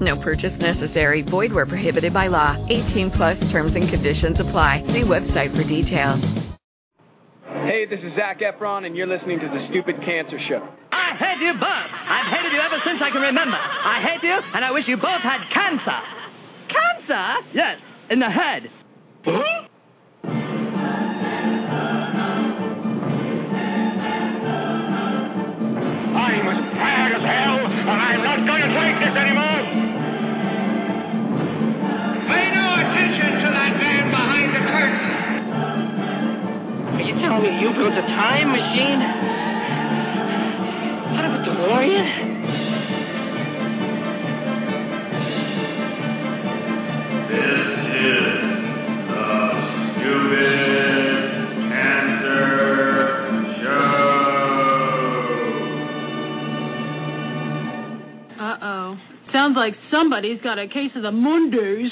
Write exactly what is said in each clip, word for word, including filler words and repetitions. No purchase necessary. Void where prohibited by law. eighteen plus terms and conditions apply. See website for details. Hey, this is Zac Efron, and you're listening to The Stupid Cancer Show. I hate you both. I've hated you ever since I can remember. I hate you, and I wish you both had cancer. Cancer? Yes, in the head. I'm as tired as hell, and I'm not going to take this anymore. Pay no attention to that man behind the curtain. Are you telling me you built a time machine? Out of a DeLorean? This is the Stupid Cancer Show. Uh-oh. Sounds like somebody's got a case of the Mondays.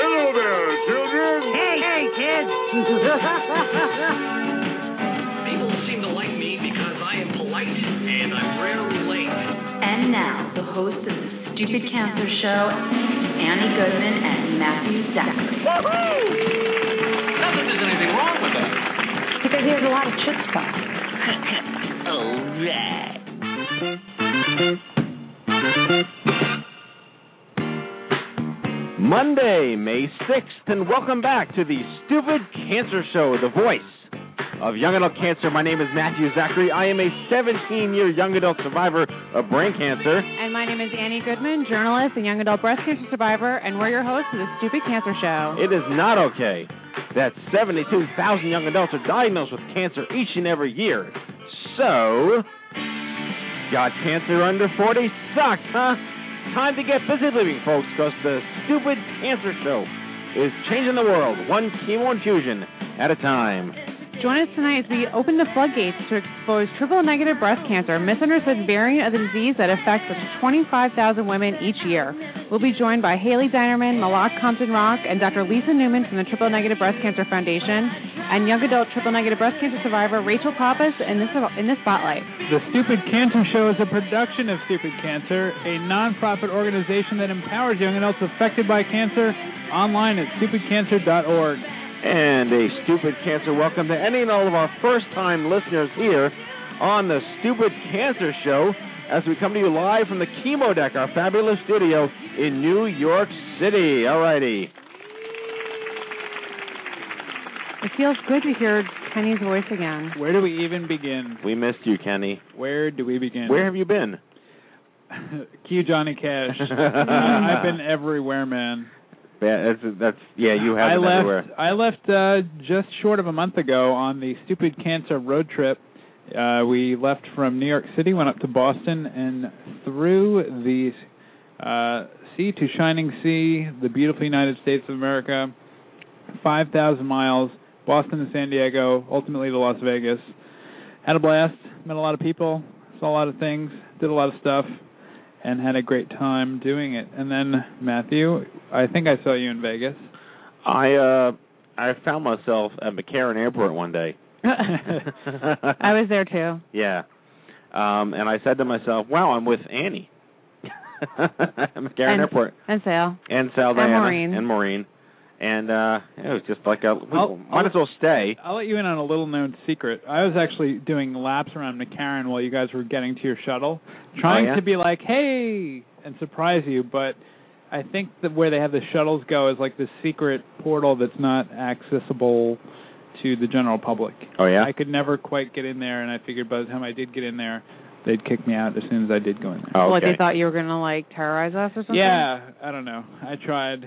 Hello there, children! Hey, hey, kids! People seem to like me because I am polite and I'm rarely late. And now, the hosts of the Stupid Cancer Show, Annie Goodman and Matthew Zachary. Woohoo! Not that there's anything wrong with that. Because he has a lot of chutzpah. All right. Monday, May sixth, and welcome back to the Stupid Cancer Show, the voice of young adult cancer. My name is Matthew Zachary. I am a seventeen-year young adult survivor of brain cancer. And my name is Annie Goodman, journalist and young adult breast cancer survivor, and we're your hosts of the Stupid Cancer Show. It is not okay that seventy-two thousand young adults are diagnosed with cancer each and every year. So, got cancer under forty? Sucks, huh? Time to get busy living, folks, because the Stupid Cancer Show is changing the world, one chemo infusion at a time. Join us tonight as we open the floodgates to expose triple negative breast cancer, a misunderstood variant of the disease that affects up to twenty-five thousand women each year. We'll be joined by Hayley Dinerman, Malaak Compton-Rock, and Doctor Lisa Newman from the Triple Negative Breast Cancer Foundation, and young adult triple negative breast cancer survivor Rachel Pappas in this in this spotlight. The Stupid Cancer Show is a production of Stupid Cancer, a nonprofit organization that empowers young adults affected by cancer. Online at stupid cancer dot org. And a Stupid Cancer welcome to any and all of our first-time listeners here on the Stupid Cancer Show as we come to you live from the Chemo Deck, our fabulous studio in New York City. All righty. It feels good to hear Kenny's voice again. Where do we even begin? We missed you, Kenny. Where do we begin? Where have you been? Cue Johnny Cash. I've been everywhere, man. Yeah, that's, that's yeah. You have I it left, everywhere. I left uh, just short of a month ago on the Stupid Cancer road trip. Uh, we left from New York City, went up to Boston, and through the uh, sea to shining sea, the beautiful United States of America, five thousand miles, Boston to San Diego, ultimately to Las Vegas. Had a blast. Met a lot of people. Saw a lot of things. Did a lot of stuff. And had a great time doing it. And then, Matthew, I think I saw you in Vegas. I uh, I found myself at McCarran Airport one day. I was there, too. Yeah. Um, and I said to myself, wow, I'm with Annie. At McCarran and, Airport. And Sal. And Sal, Diana. And Maureen. And Maureen. And uh, it was just like, a, we I'll, might I'll, as well stay. I'll let you in on a little-known secret. I was actually doing laps around McCarran while you guys were getting to your shuttle, trying oh, yeah? to be like, hey, and surprise you. But I think that where they have the shuttles go is like this secret portal that's not accessible to the general public. Oh, yeah? I could never quite get in there, and I figured by the time I did get in there, they'd kick me out as soon as I did go in there. Oh, okay. What, they thought you were going to, like, terrorize us or something? Yeah, I don't know. I tried...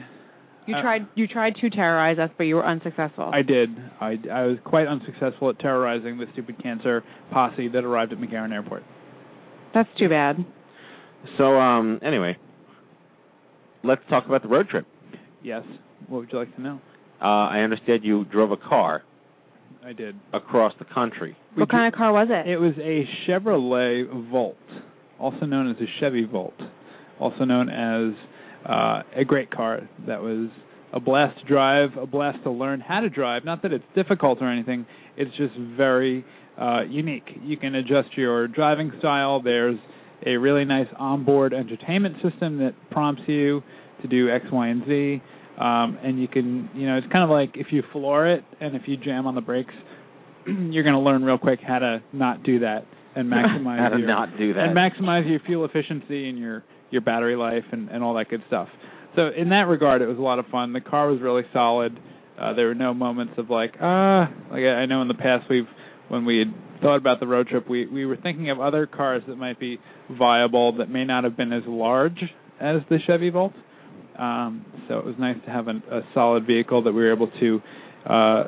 You uh, tried You tried to terrorize us, but you were unsuccessful. I did. I, I was quite unsuccessful at terrorizing the Stupid Cancer posse that arrived at McCarran Airport. That's too bad. So, um, anyway, let's talk about the road trip. Yes. What would you like to know? Uh, I understand you drove a car. I did. Across the country. What we kind did, of car was it? It was a Chevrolet Volt, also known as a Chevy Volt, also known as uh, a great car that was a blast to drive, a blast to learn how to drive. Not that it's difficult or anything. It's just very uh, unique. You can adjust your driving style. There's a really nice onboard entertainment system that prompts you to do X, Y, and Z. Um, and you can, you know, it's kind of like if you floor it and if you jam on the brakes, you're going to learn real quick how to not do that and maximize how to your, not do that and maximize your fuel efficiency and your, your battery life and, and all that good stuff. So in that regard, it was a lot of fun. The car was really solid. Uh, there were no moments of like, ah, uh, like I know in the past we've when we had thought about the road trip, we, we were thinking of other cars that might be viable that may not have been as large as the Chevy Volt. Um, so it was nice to have an, a solid vehicle that we were able to uh,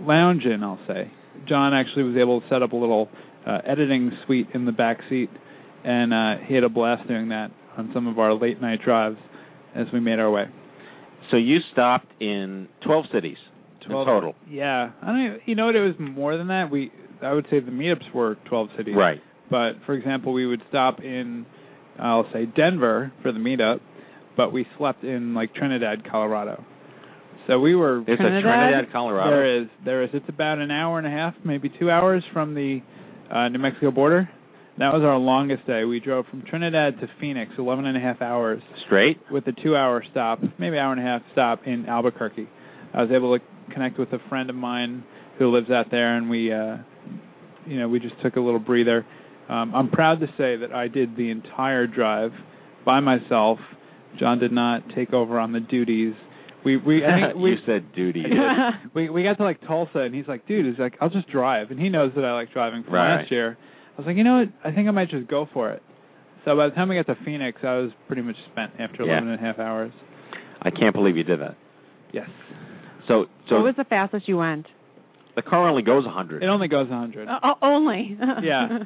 lounge in, I'll say. John actually was able to set up a little uh, editing suite in the back seat, and uh, he had a blast doing that on some of our late-night drives as we made our way. So you stopped in twelve cities twelve, in total. Yeah. I don't, you know what? It was more than that. We, I would say the meetups were twelve cities. Right. But, for example, we would stop in, I'll say, Denver for the meetup, but we slept in, like, Trinidad, Colorado. So we were... It's Trinidad? a Trinidad, Colorado. There is. There is. It's about an hour and a half, maybe two hours from the uh, New Mexico border. That was our longest day. We drove from Trinidad to Phoenix, eleven and a half hours. Straight? With a two-hour stop, maybe hour and a half stop in Albuquerque. I was able to connect with a friend of mine who lives out there, and we, uh, you know, we just took a little breather. Um, I'm proud to say that I did the entire drive by myself. John did not take over on the duties. We we I think we you said duties. we we got to like Tulsa, and he's like, dude, he's like, I'll just drive, and he knows that I like driving from right. last year. I was like, you know what? I think I might just go for it. So by the time we got to Phoenix, I was pretty much spent after yeah. eleven and a half hours. I can't believe you did that. Yes. So so what was the fastest you went? The car only goes one hundred. It only goes one hundred. Uh, only. yeah.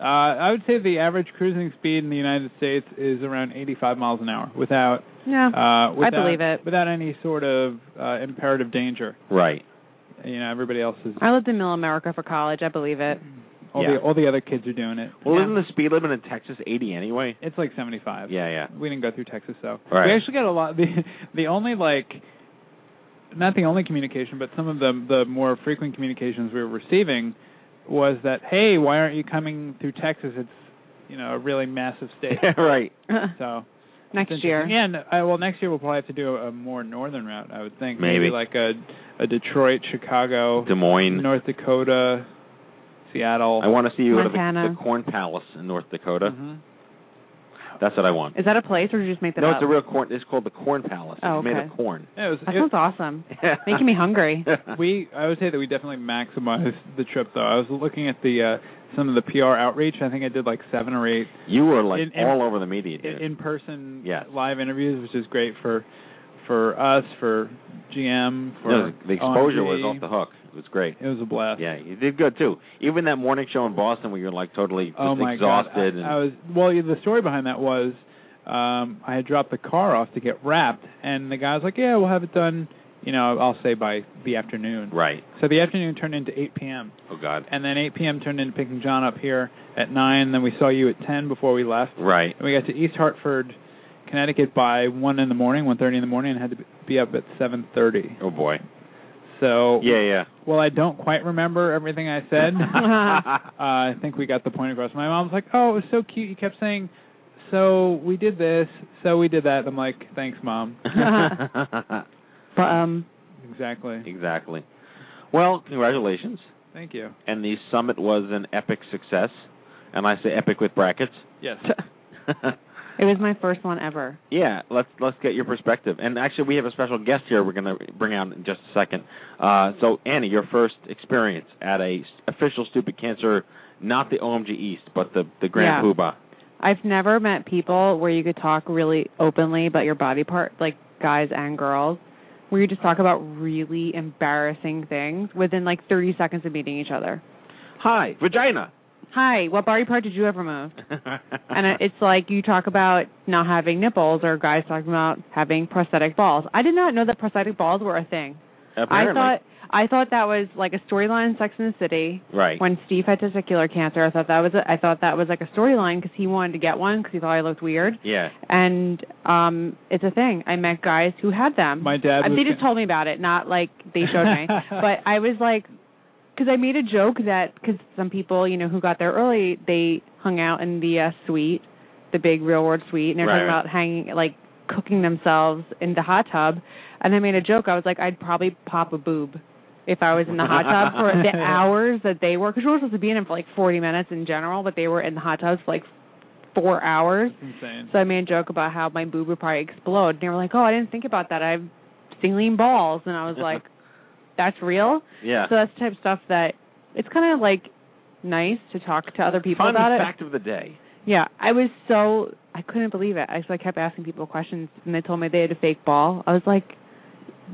Uh, I would say the average cruising speed in the United States is around eighty-five miles an hour without, yeah, uh, without, I believe it. without any sort of uh, imperative danger. Right. You know, everybody else is... I lived in Middle America for college. I believe it. All, yeah. the, all the other kids are doing it. Well, yeah. Isn't the speed limit in Texas eighty anyway? It's like seventy-five. Yeah, yeah. We didn't go through Texas, though. So. Right. We actually got a lot... The, the only, like... Not the only communication, but some of the the more frequent communications we were receiving... was that, hey, why aren't you coming through Texas? It's, you know, a really massive state. Yeah, right. So next year. Yeah, no, I, well, next year we'll probably have to do a, a more northern route, I would think. Maybe. Maybe like a, a Detroit, Chicago. Des Moines. North Dakota, Seattle. I want to see you go to the, the Corn Palace in North Dakota. Mm-hmm. That's what I want. Is that a place, or did you just make that no, up? No, it's a real corn. It's called the Corn Palace. It's oh, okay. made of corn. Yeah, it was, that it, sounds awesome. Yeah. Making me hungry. We, I would say that we definitely maximized the trip, though. I was looking at the uh, some of the P R outreach. I think I did like seven or eight. You were like in, all in, over the media, dude. In-person yes. live interviews, which is great for for us, for G M, for no, the exposure O M G. Was off the hook. It was great. It was a blast. Yeah, you did good, too. Even that morning show in Boston where you were, like, totally just oh my exhausted. God. I, I was, well, the story behind that was um, I had dropped the car off to get wrapped, and the guy was like, yeah, we'll have it done, you know, I'll say by the afternoon. Right. So the afternoon turned into eight p.m. Oh, God. And then eight p.m. turned into picking John up here at nine, then we saw you at ten before we left. Right. And we got to East Hartford, Connecticut by one in the morning, one thirty in the morning, and had to be up at seven thirty. Oh, boy. So, yeah, yeah. Well, I don't quite remember everything I said. uh, I think we got the point across. My mom's like, oh, it was so cute. You kept saying, so we did this, so we did that. I'm like, thanks, Mom. but, um, exactly. Exactly. Well, congratulations. Thank you. And the summit was an epic success. And I say epic with brackets. Yes. It was my first one ever. Yeah, let's let's get your perspective. And actually, we have a special guest here we're going to bring out in just a second. Uh, so, Annie, your first experience at a official Stupid Cancer, not the O M G East, but the, the Grand yeah. Poobah. I've never met people where you could talk really openly about your body part, like guys and girls, where you just talk about really embarrassing things within like thirty seconds of meeting each other. Hi, vagina. hi, what body part did you have removed? And it's like you talk about not having nipples, or guys talking about having prosthetic balls. I did not know that prosthetic balls were a thing. Apparently. I thought I thought that was like a storyline in Sex and the City. Right. When Steve had testicular cancer, I thought that was a, I thought that was like a storyline because he wanted to get one because he thought I looked weird. Yeah. And um, it's a thing. I met guys who had them. My dad. Was they just told me about it, not like they showed me. But I was like, because I made a joke that because some people, you know, who got there early, they hung out in the uh, suite, the big real world suite, and they're right. talking about hanging like cooking themselves in the hot tub. And I made a joke. I was like, I'd probably pop a boob if I was in the hot tub for the hours that they were. Because you were supposed to be in it for like forty minutes in general, but they were in the hot tubs for like four hours. That's insane. So I made a joke about how my boob would probably explode. And they were like, oh, I didn't think about that. I have stinging balls. And I was like, that's real? Yeah. So that's the type of stuff that it's kind of like nice to talk to other people Fun about it. Fun fact of the day. Yeah. I was so, I couldn't believe it. I, so I kept asking people questions, and they told me they had a fake ball. I was like,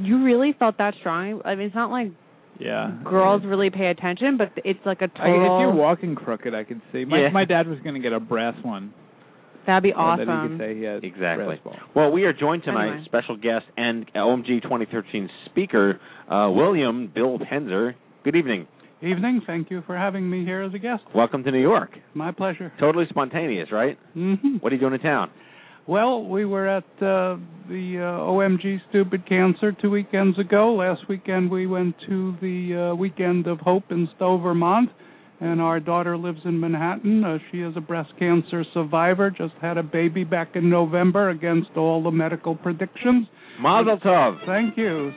you really felt that strong? I mean, it's not like yeah. girls really pay attention, but it's like a total... I mean, if you're walking crooked, I could see. My, yeah. my dad was going to get a brass one. That'd be awesome. So that he could say he had exactly. brass ball. Well, we are joined tonight, anyway. Special guest and O M G twenty thirteen speaker, uh, William Bill Penzer. Good evening. Evening. Thank you for having me here as a guest. Welcome to New York. My pleasure. Totally spontaneous, right? Mm-hmm. What are you doing in town? Well, we were at uh, the uh, O M G Stupid Cancer two weekends ago. Last weekend we went to the uh, Weekend of Hope in Stowe, Vermont, and our daughter lives in Manhattan. Uh, she is a breast cancer survivor, just had a baby back in November against all the medical predictions. Mazel tov. Thank you.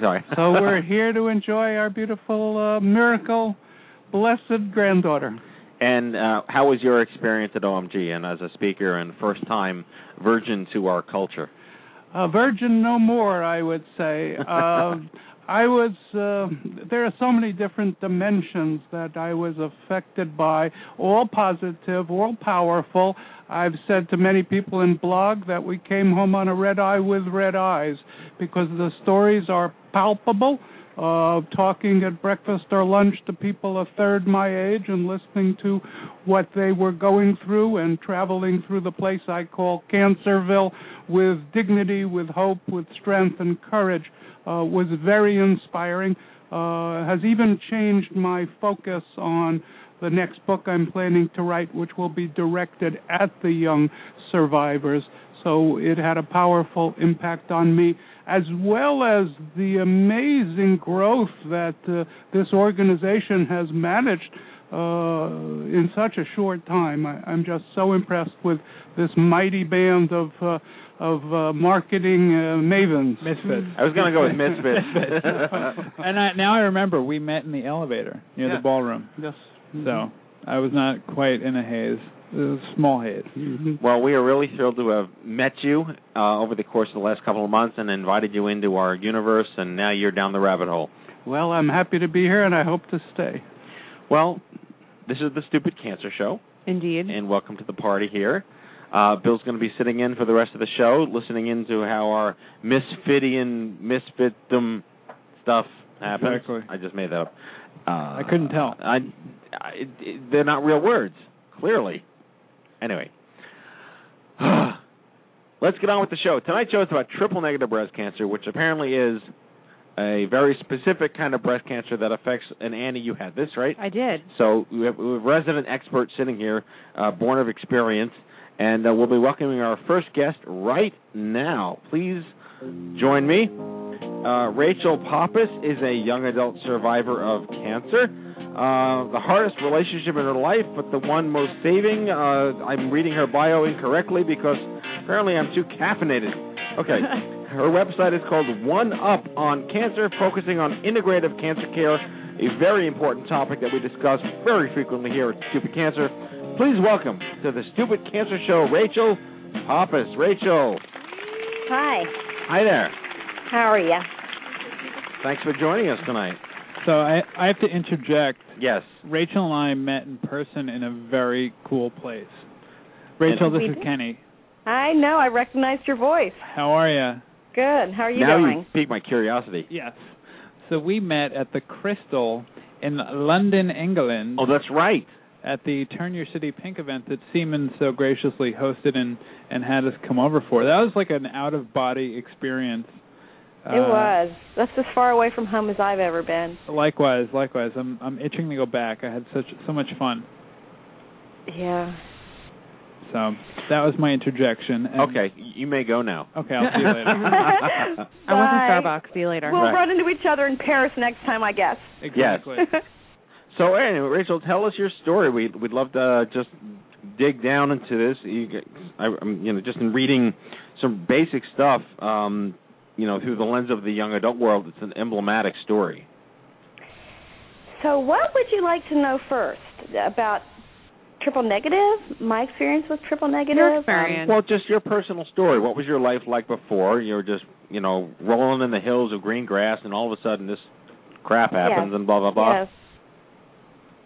Sorry. So we're here to enjoy our beautiful, uh, miracle, blessed granddaughter. And uh, how was your experience at O M G and as a speaker and first-time virgin to our culture? Uh, virgin no more, I would say. Uh, I was. Uh, there are so many different dimensions that I was affected by, all positive, all powerful. I've said to many people in blog that we came home on a red eye with red eyes because the stories are palpable. Uh, talking at breakfast or lunch to people a third my age and listening to what they were going through and traveling through the place I call Cancerville with dignity, with hope, with strength and courage uh, was very inspiring. Uh, has even changed my focus on the next book I'm planning to write, which will be directed at the young survivors. So it had a powerful impact on me, as well as the amazing growth that uh, this organization has managed uh, in such a short time. I, I'm just so impressed with this mighty band of uh, of uh, marketing uh, mavens. Misfits. I was going to go with misfits. And I, now I remember we met in the elevator near yeah. the ballroom. Yes. Mm-hmm. So I was not quite in a haze. Small head. Mm-hmm. Well, we are really thrilled to have met you uh, over the course of the last couple of months and invited you into our universe, and now you're down the rabbit hole. Well, I'm happy to be here, and I hope to stay. Well, this is the Stupid Cancer Show. Indeed. And welcome to the party here. Uh, Bill's going to be sitting in for the rest of the show, listening into how our misfitian, misfitdom stuff happens. Exactly. I just made that up. Uh, I couldn't tell. I, I, they're not real words, clearly. Anyway, let's get on with the show. Tonight's show is about triple negative breast cancer, which apparently is a very specific kind of breast cancer that affects, and Annie, you had this, right? I did. So we have, we have a resident expert sitting here, uh, born of experience, and uh, we'll be welcoming our first guest right now. Please join me. Uh, Rachel Pappas is a young adult survivor of cancer. Uh, the hardest relationship in her life, but the one most saving. Uh, I'm reading her bio incorrectly because apparently I'm too caffeinated. Okay. Her website is called One Up on Cancer, focusing on integrative cancer care, a very important topic that we discuss very frequently here at Stupid Cancer. Please welcome to the Stupid Cancer Show, Rachel Pappas. Rachel. Hi. Hi there. How are you? Thanks for joining us tonight. So I, I have to interject. Yes. Rachel and I met in person in a very cool place. Rachel, this is Kenny. I know. I recognized your voice. How are you? Good. How are you doing? Now you piqued my curiosity. Yes. So we met at the Crystal in London, England. Oh, that's right. At the Turn Your City Pink event that Siemens so graciously hosted and, and had us come over for. That was like an out-of-body experience. It uh, was. That's as far away from home as I've ever been. Likewise, likewise. I'm I'm itching to go back. I had such so much fun. Yeah. So that was my interjection. And okay, you may go now. Okay, I'll see you later. I want some Starbucks. See you later. We'll right. run into each other in Paris next time, I guess. Exactly. Yes. So anyway, Rachel, tell us your story. We'd we'd love to just dig down into this. You, I, you know, just in reading some basic stuff, um, you know, through the lens of the young adult world, it's an emblematic story. So, what would you like to know first about triple negative? My experience with triple negative. Your experience. Um, well, just your personal story. What was your life like before? You were just, you know, rolling in the hills of green grass, and all of a sudden this crap happens, yes. and blah blah blah. Yes.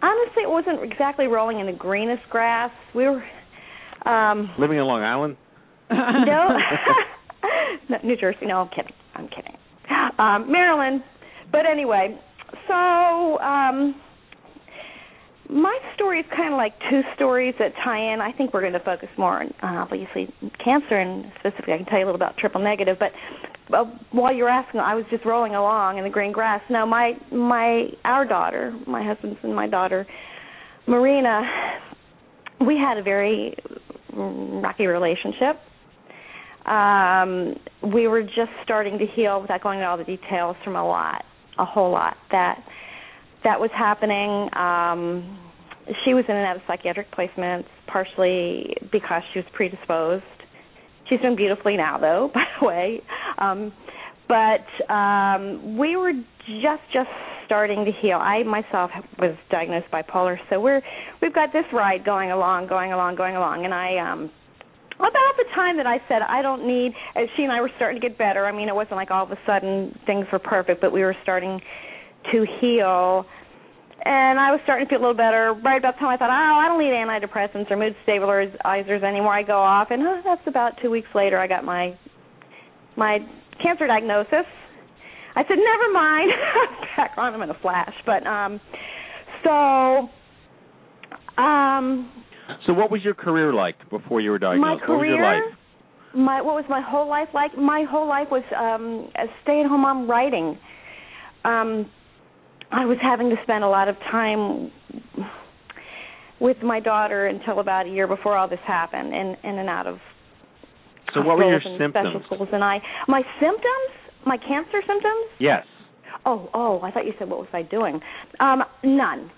Honestly, it wasn't exactly rolling in the greenest grass. We were um, living in Long Island. No, New Jersey. No, I'm kidding. I'm kidding. Um, Maryland. But anyway, so um, my story is kind of like two stories that tie in. I think we're going to focus more on uh, obviously cancer, and specifically, I can tell you a little about triple negative. But Uh, while you were asking, I was just rolling along in the green grass. Now, my my our daughter, my husband's and my daughter, Marina, we had a very rocky relationship. Um, we were just starting to heal, without going into all the details, from a lot, a whole lot that that was happening. Um, she was in and out of psychiatric placements, partially because she was predisposed. She's doing beautifully now, though, by the way. Um, but um, we were just, just starting to heal. I myself was diagnosed bipolar, so we're we've got this ride going along, going along, going along. And I, um, about the time that I said I don't need, as she and I were starting to get better. I mean, it wasn't like all of a sudden things were perfect, but we were starting to heal. And I was starting to feel a little better. Right about the time I thought, oh, I don't need antidepressants or mood stabilizers anymore. I go off, and oh, that's about two weeks later I got my my cancer diagnosis. I said, never mind. Back on them in a flash. But um, so um. So what was your career like before you were diagnosed? My career, what was your life? My what was my whole life like? My whole life was um, a stay-at-home mom writing. Um. I was having to spend a lot of time with my daughter until about a year before all this happened, and in, in and out of. So what were your symptoms? Special schools, and I my symptoms, my cancer symptoms. Yes. Oh, oh! I thought you said what was I doing? Um, none.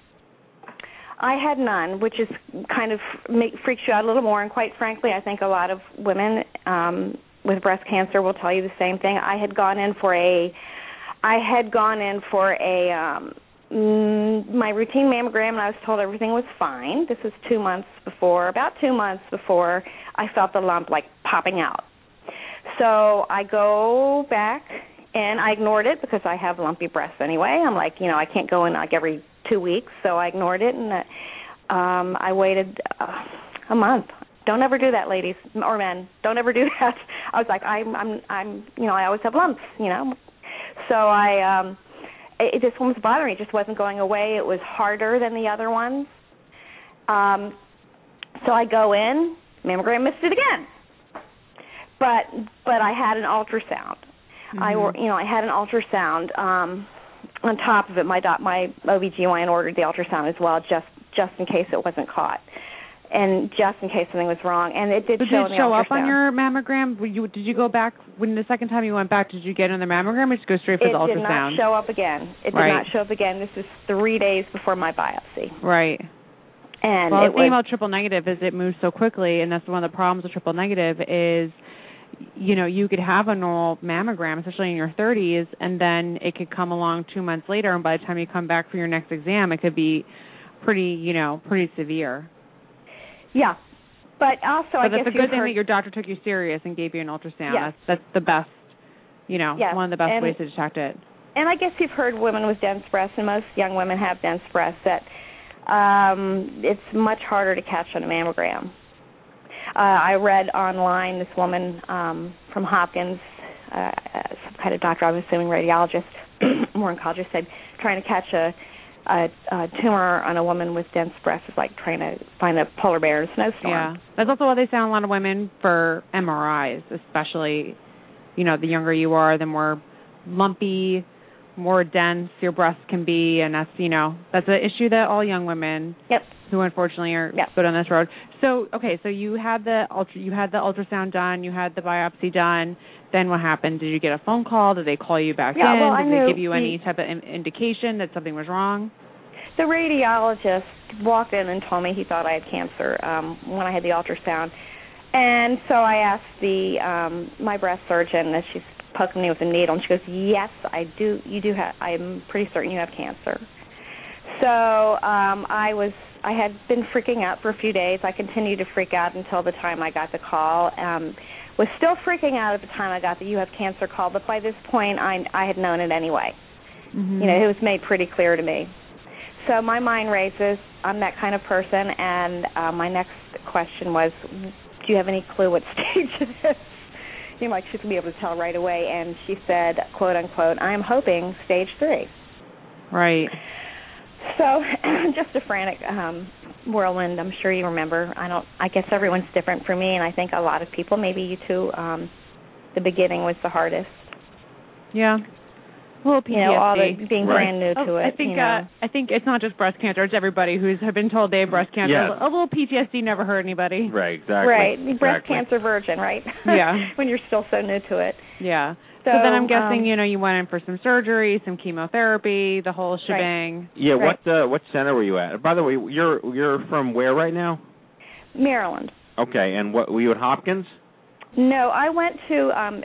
I had none, which is kind of make, freaks you out a little more. And quite frankly, I think a lot of women um, with breast cancer will tell you the same thing. I had gone in for a. I had gone in for a um, my routine mammogram, and I was told everything was fine. This was two months before, about two months before I felt the lump like popping out. So I go back, and I ignored it because I have lumpy breasts anyway. I'm like, you know, I can't go in like every two weeks, so I ignored it, and uh, um, I waited uh, a month. Don't ever do that, ladies or men. Don't ever do that. I was like, I'm, I'm, I'm, you know, I always have lumps, you know. So I, um, it, this one was bothering me. It just wasn't going away. It was harder than the other ones. Um, so I go in, mammogram missed it again. But but I had an ultrasound. Mm-hmm. I you know I had an ultrasound. Um, on top of it, my doc, my O B G Y N ordered the ultrasound as well, just just in case it wasn't caught, and just in case something was wrong, and it did but show. Did it show up on your mammogram? Were you, did you go back when the second time you went back? Did you get another mammogram, or just go straight for it the ultrasound? It did not show up again. It right. did not show up again. This is three days before my biopsy. Right. And well, it the thing was, about triple negative is it moves so quickly, and that's one of the problems with triple negative is, you know, you could have a normal mammogram, especially in your thirties, and then it could come along two months later, and by the time you come back for your next exam, it could be pretty, you know, pretty severe. Yeah, but also but I guess it's a good thing that your doctor took you serious and gave you an ultrasound. Yes. That's, that's the best, you know, yes. one of the best and, ways to detect it. And I guess you've heard women with dense breasts, and most young women have dense breasts, that um, it's much harder to catch on a mammogram. Uh, I read online this woman um, from Hopkins, uh, some kind of doctor, I'm assuming radiologist or oncologist, said trying to catch a a, a tumor on a woman with dense breasts is like trying to find a polar bear in a snowstorm. Yeah, that's also why they send a lot of women for M R Is, especially, you know, the younger you are, the more lumpy, more dense your breasts can be, and that's, you know, that's an issue that all young women, yep, who unfortunately are, yep, put on this road. So, okay, so you had the ultra, you had the ultrasound done, you had the biopsy done. Then what happened? Did you get a phone call? Did they call you back yeah, in? Well, Did I they give you any type of in- indication that something was wrong? The radiologist walked in and told me he thought I had cancer um, when I had the ultrasound, and so I asked the um, my breast surgeon, that she's poking me with a needle, and she goes, "Yes, I do. You do have. I'm pretty certain you have cancer." So um, I was. I had been freaking out for a few days. I continued to freak out until the time I got the call. Um, was still freaking out at the time I got the "you have cancer" call, but by this point I I had known it anyway. Mm-hmm. You know, it was made pretty clear to me. So my mind races. I'm that kind of person, and uh, my next question was, "Do you have any clue what stage it is?" Seemed like she's going to be able to tell right away, and she said, quote, unquote, "I'm hoping stage three." Right. So just a frantic um, whirlwind, I'm sure you remember. I don't. I guess everyone's different for me, and I think a lot of people, maybe you too, um, the beginning was the hardest. Yeah. A little P T S D. You know, all the being right. brand new oh, to it. I think, you know. uh, I think it's not just breast cancer. It's everybody who's been told they have breast cancer. Yes. A little P T S D never hurt anybody. Right, exactly. Right, exactly. Breast cancer virgin, right? Yeah. When you're still so new to it. Yeah. So, so then I'm guessing, um, you know, you went in for some surgery, some chemotherapy, the whole shebang. Right. Yeah, right. What uh, what center were you at? By the way, you're you're from where right now? Maryland. Okay, and what were you at Hopkins? No, I went to um,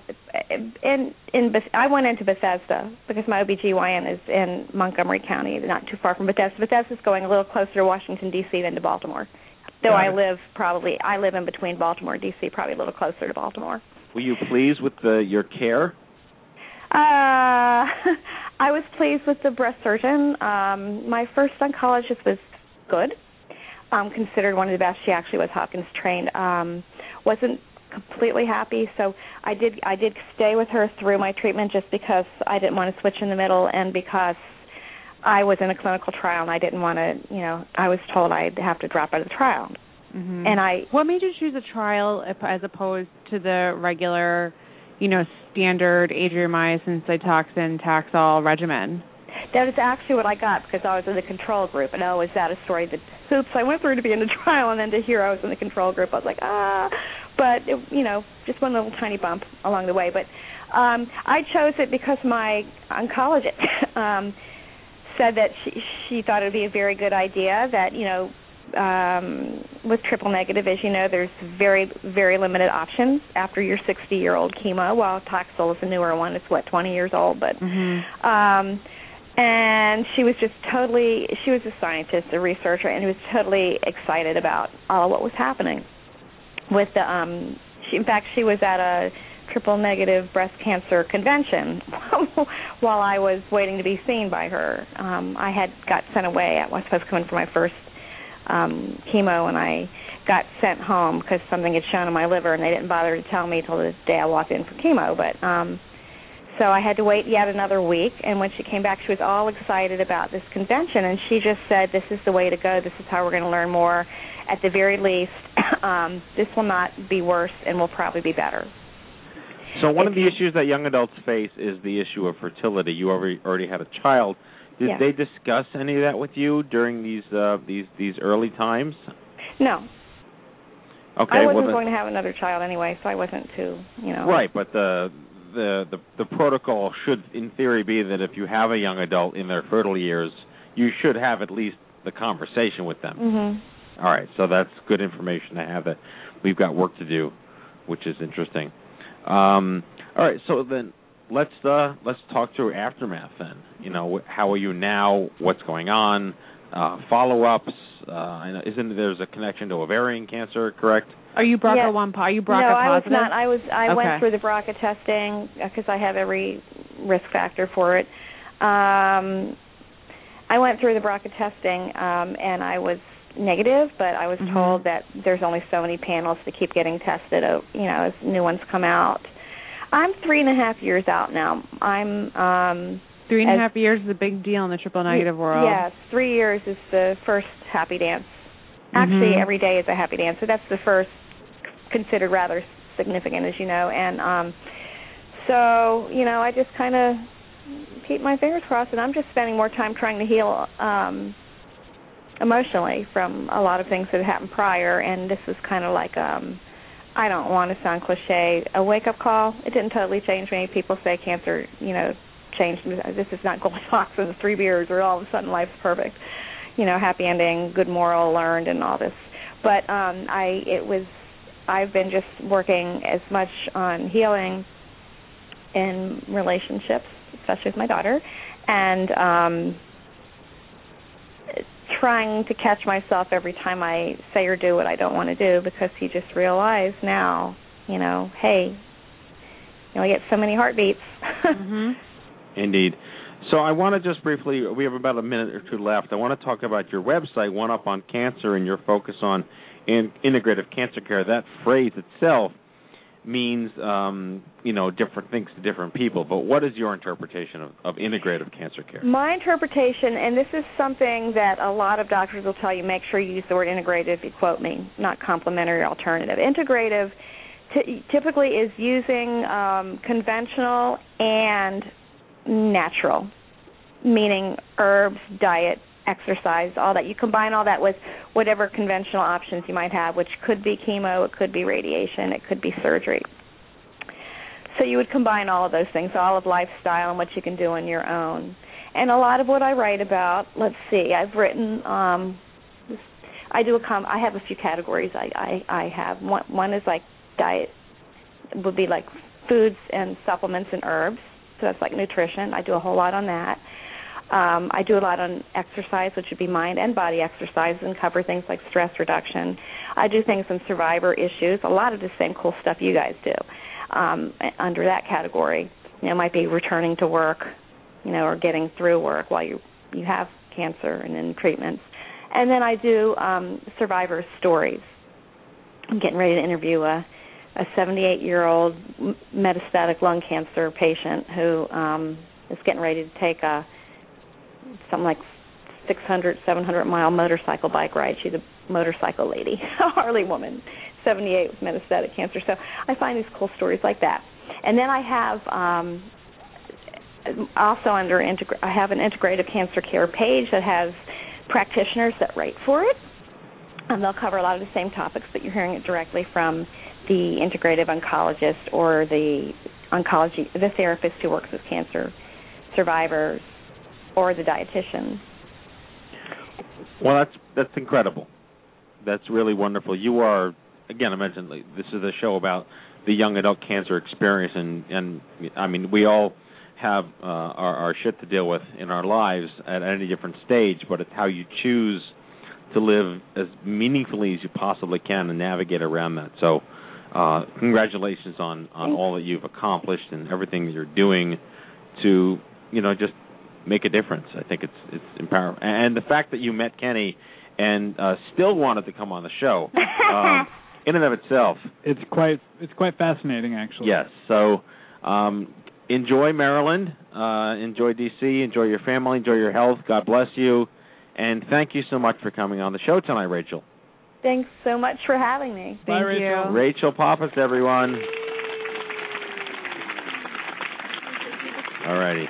in in I went into Bethesda because my O B G Y N is in Montgomery County, not too far from Bethesda. Bethesda's going a little closer to Washington D C than to Baltimore. Though I live probably I live in between Baltimore and D C, probably a little closer to Baltimore. Were you pleased with the your care? Uh, I was pleased with the breast surgeon. Um, my first oncologist was good. Um, considered one of the best. She actually was Hopkins trained. Um, wasn't completely happy, so I did I did stay with her through my treatment just because I didn't want to switch in the middle, and because I was in a clinical trial and I didn't want to, you know, I was told I'd have to drop out of the trial. Mm-hmm. And I What made you choose a trial as opposed to the regular, you know, standard Adriamycin, Cytoxan, Taxol regimen? That is actually what I got because I was in the control group, and oh, is that a story that, oops, I went through to be in the trial, and then to hear I was in the control group, I was like, ah, but, it, you know, just one little tiny bump along the way. But um, I chose it because my oncologist um, said that she, she thought it would be a very good idea that, you know, um, with triple negative, as you know, there's very, very limited options after your sixty-year-old chemo, while Taxol is a newer one. It's, what, twenty years old, but... Mm-hmm. Um, And she was just totally, she was a scientist, a researcher, and was totally excited about all of what was happening. With the, um, she, in fact, she was at a triple negative breast cancer convention while I was waiting to be seen by her. Um, I had got sent away. I was supposed to come in for my first um, chemo, and I got sent home because something had shown in my liver, and they didn't bother to tell me until the day I walked in for chemo, but... Um, So I had to wait yet another week, and when she came back, she was all excited about this convention, and she just said, this is the way to go. This is how we're going to learn more. At the very least, um, this will not be worse and will probably be better. So one if of the you, issues that young adults face is the issue of fertility. You already, already had a child. Did yeah. they discuss any of that with you during these uh, these, these early times? No. Okay, I wasn't well, then, going to have another child anyway, so I wasn't too, you know. Right, but the... The, the the protocol should, in theory, be that if you have a young adult in their fertile years, you should have at least the conversation with them. Mm-hmm. All right, so that's good information to have, that we've got work to do, which is interesting. Um, all right, so then let's uh, let's talk through aftermath then. You know, how are you now? What's going on? Uh, follow-ups. Uh, isn't there's a connection to ovarian cancer, correct? Are you B R C A one yeah. Are you B R C A no, positive? No, I was not. I was. I okay. went through the B R C A testing because I have every risk factor for it. Um, I went through the B R C A testing um, and I was negative, but I was mm-hmm. told that there's only so many panels to keep getting tested. You know, as new ones come out. I'm three and a half years out now. I'm um, Three and a half years is a big deal in the triple negative world. Yeah, three years is the first happy dance. Actually, mm-hmm. every day is a happy dance, so that's the first considered rather significant, as you know. And um, so, you know, I just kind of keep my fingers crossed, and I'm just spending more time trying to heal um, emotionally from a lot of things that happened prior, and this is kind of like... Um, I don't want to sound cliche, a wake-up call. It didn't totally change me. People say cancer, you know, changed me. This is not going off with three beers or all of a sudden life's perfect. You know, happy ending, good moral learned, and all this. But um, I, it was, I've been just working as much on healing in relationships, especially with my daughter, and um, trying to catch myself every time I say or do what I don't want to do, because he just realized now, you know, hey, you only get so many heartbeats. mm-hmm. Indeed. So I want to just briefly, we have about a minute or two left. I want to talk about your website, One Up on Cancer, and your focus on in integrative cancer care. That phrase itself means, um, you know, different things to different people. But what is your interpretation of, of integrative cancer care? My interpretation, and this is something that a lot of doctors will tell you, make sure you use the word integrative if you quote me, not complementary or alternative. Integrative t- typically is using um, conventional and natural, meaning herbs, diet, exercise, all that. You combine all that with whatever conventional options you might have, which could be chemo, it could be radiation, it could be surgery. So you would combine all of those things, all of lifestyle and what you can do on your own. And a lot of what I write about, let's see, I've written, um, I do a com- I have a few categories I, I, I have. One, one is like diet, would be like foods and supplements and herbs. So that's like nutrition. I do a whole lot on that. Um, I do a lot on exercise, which would be mind and body exercise, and cover things like stress reduction. I do things on survivor issues, a lot of the same cool stuff you guys do um, under that category. You know, it might be returning to work, you know, or getting through work while you, you have cancer and in treatments. And then I do um, survivor stories. I'm getting ready to interview a, a seventy-eight-year-old metastatic lung cancer patient who um, is getting ready to take a something like six hundred, seven hundred mile motorcycle bike ride. She's a motorcycle lady, a Harley woman, seventy-eight with metastatic cancer. So I find these cool stories like that. And then I have um, also under integra- I have an integrative cancer care page that has practitioners that write for it, and they'll cover a lot of the same topics, but you're hearing it directly from the integrative oncologist or the oncology, the therapist who works with cancer survivors, or the dietitian. Well, that's that's incredible. That's really wonderful. You are, again, I mentioned this is a show about the young adult cancer experience, and, and I mean, we all have uh, our, our shit to deal with in our lives at any different stage, but it's how you choose to live as meaningfully as you possibly can and navigate around that. So uh, congratulations on, on all that you've accomplished and everything that you're doing to, you know, just make a difference. I think it's it's empowering. And the fact that you met Kenny and uh, still wanted to come on the show, um, in and of itself, it's quite it's quite fascinating, actually. Yes. So um, enjoy Maryland, uh, enjoy D C, enjoy your family, enjoy your health. God bless you, and thank you so much for coming on the show tonight, Rachel. Thanks so much for having me. Bye, thank Rachel. You. Rachel Pappas, everyone. All righty.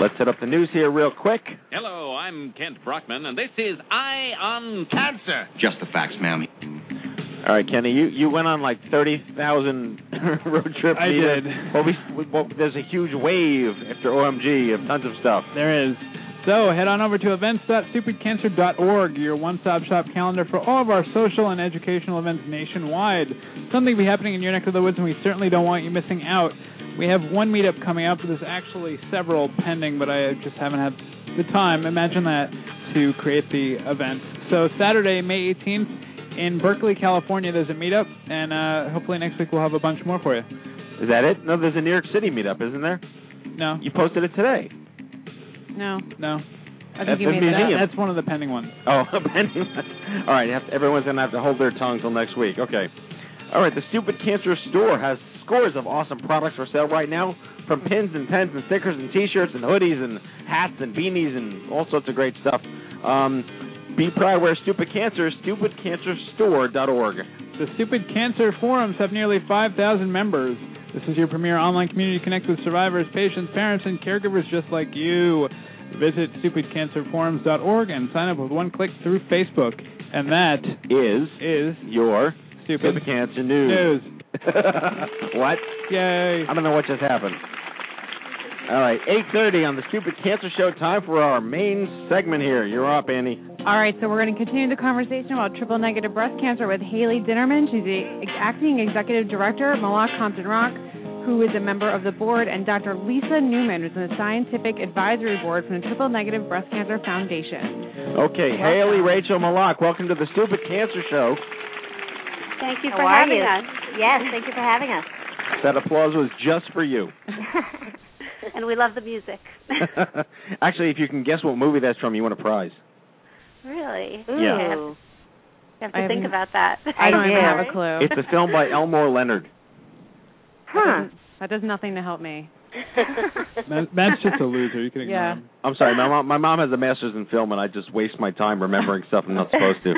Let's set up the news here real quick. Hello, I'm Kent Brockman, and this is Eye on Cancer. Just the facts, ma'am. All right, Kenny, you, you went on like thirty thousand road trips. I did. Well, we, well, there's a huge wave after O M G of tons of stuff. There is. So head on over to events dot stupid cancer dot org, your one-stop shop calendar for all of our social and educational events nationwide. Something will be happening in your neck of the woods, and we certainly don't want you missing out. We have one meetup coming up. There's actually several pending, but I just haven't had the time, imagine that, to create the event. So Saturday, May eighteenth, in Berkeley, California, there's a meetup, and uh, hopefully next week we'll have a bunch more for you. Is that it? No, there's a New York City meetup, isn't there? No. You posted it today. No. No. I think you made that up. That's one of the pending ones. Oh, pending ones. All right, everyone's going to have to hold their tongue until next week. Okay. All right, the Stupid Cancer store has scores of awesome products for sale right now, from pins and pens and stickers and T-shirts and hoodies and hats and beanies and all sorts of great stuff. Um, be proud, wear Stupid Cancer, stupid cancer store dot org. The Stupid Cancer forums have nearly five thousand members. This is your premier online community to connect with survivors, patients, parents, and caregivers just like you. Visit stupid cancer forums dot org and sign up with one click through Facebook. And that is is your Stupid, Stupid Cancer News. news. What? Yay. I don't know what just happened. All right, eight thirty on the Stupid Cancer Show. Time for our main segment here. You're up, Annie. All right, so we're going to continue the conversation about triple negative breast cancer with Hayley Dinerman. She's the acting executive director of Malaak Compton-Rock, who is a member of the board, and Doctor Lisa Newman, who's in the scientific advisory board from the Triple Negative Breast Cancer Foundation. Okay, welcome. Hayley, Rachel, Malaak, welcome to the Stupid Cancer Show. Thank you for How having you? us. Yes, thank you for having us. That applause was just for you. And we love the music. Actually, if you can guess what movie that's from, you win a prize. Really? Ooh. Yeah. You have to I think about that. I don't even have a clue. It's a film by Elmore Leonard. Huh. That does nothing to help me. Matt's just a loser. You can ignore yeah. him. I'm sorry. My mom, my mom has a master's in film, and I just waste my time remembering stuff I'm not supposed to.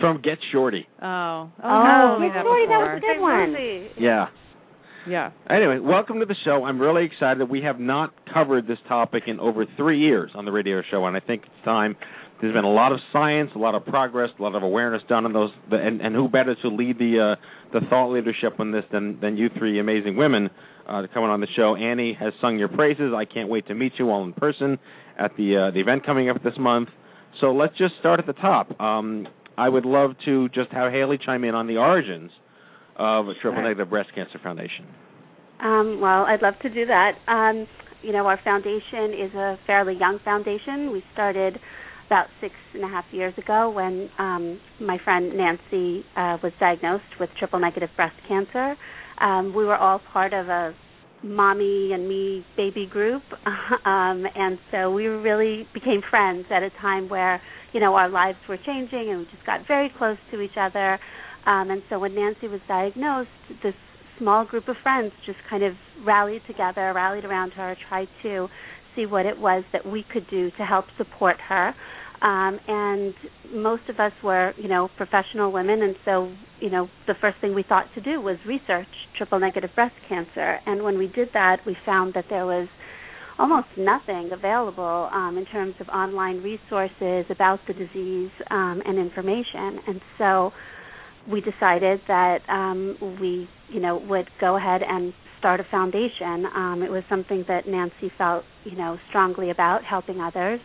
From Get Shorty. Oh. Oh, oh no, Get Shorty. That was a good one. Yeah. Yeah. Anyway, welcome to the show. I'm really excited. We have not covered this topic in over three years on the radio show, and I think it's time. There's been a lot of science, a lot of progress, a lot of awareness done on those, and, and who better to lead the uh, the thought leadership on this than, than you three amazing women uh, coming on the show. Annie has sung your praises. I can't wait to meet you all in person at the uh, the event coming up this month. So let's just start at the top. Um, I would love to just have Hayley chime in on the origins of a Triple Negative Breast Cancer Foundation. Um, well, I'd love to do that. Um, you know, our foundation is a fairly young foundation. We started about six and a half years ago when um, my friend Nancy uh, was diagnosed with triple negative breast cancer. Um, we were all part of a mommy and me baby group, um, and so we really became friends at a time where, you know, our lives were changing and we just got very close to each other. Um, and so when Nancy was diagnosed, this small group of friends just kind of rallied together, rallied around her, tried to see what it was that we could do to help support her. Um, and most of us were, you know, professional women, and so, you know, the first thing we thought to do was research triple negative breast cancer. And when we did that, we found that there was almost nothing available um, in terms of online resources about the disease um, and information. And so we decided that um, we, you know, would go ahead and start a foundation. Um, it was something that Nancy felt, you know, strongly about, helping others.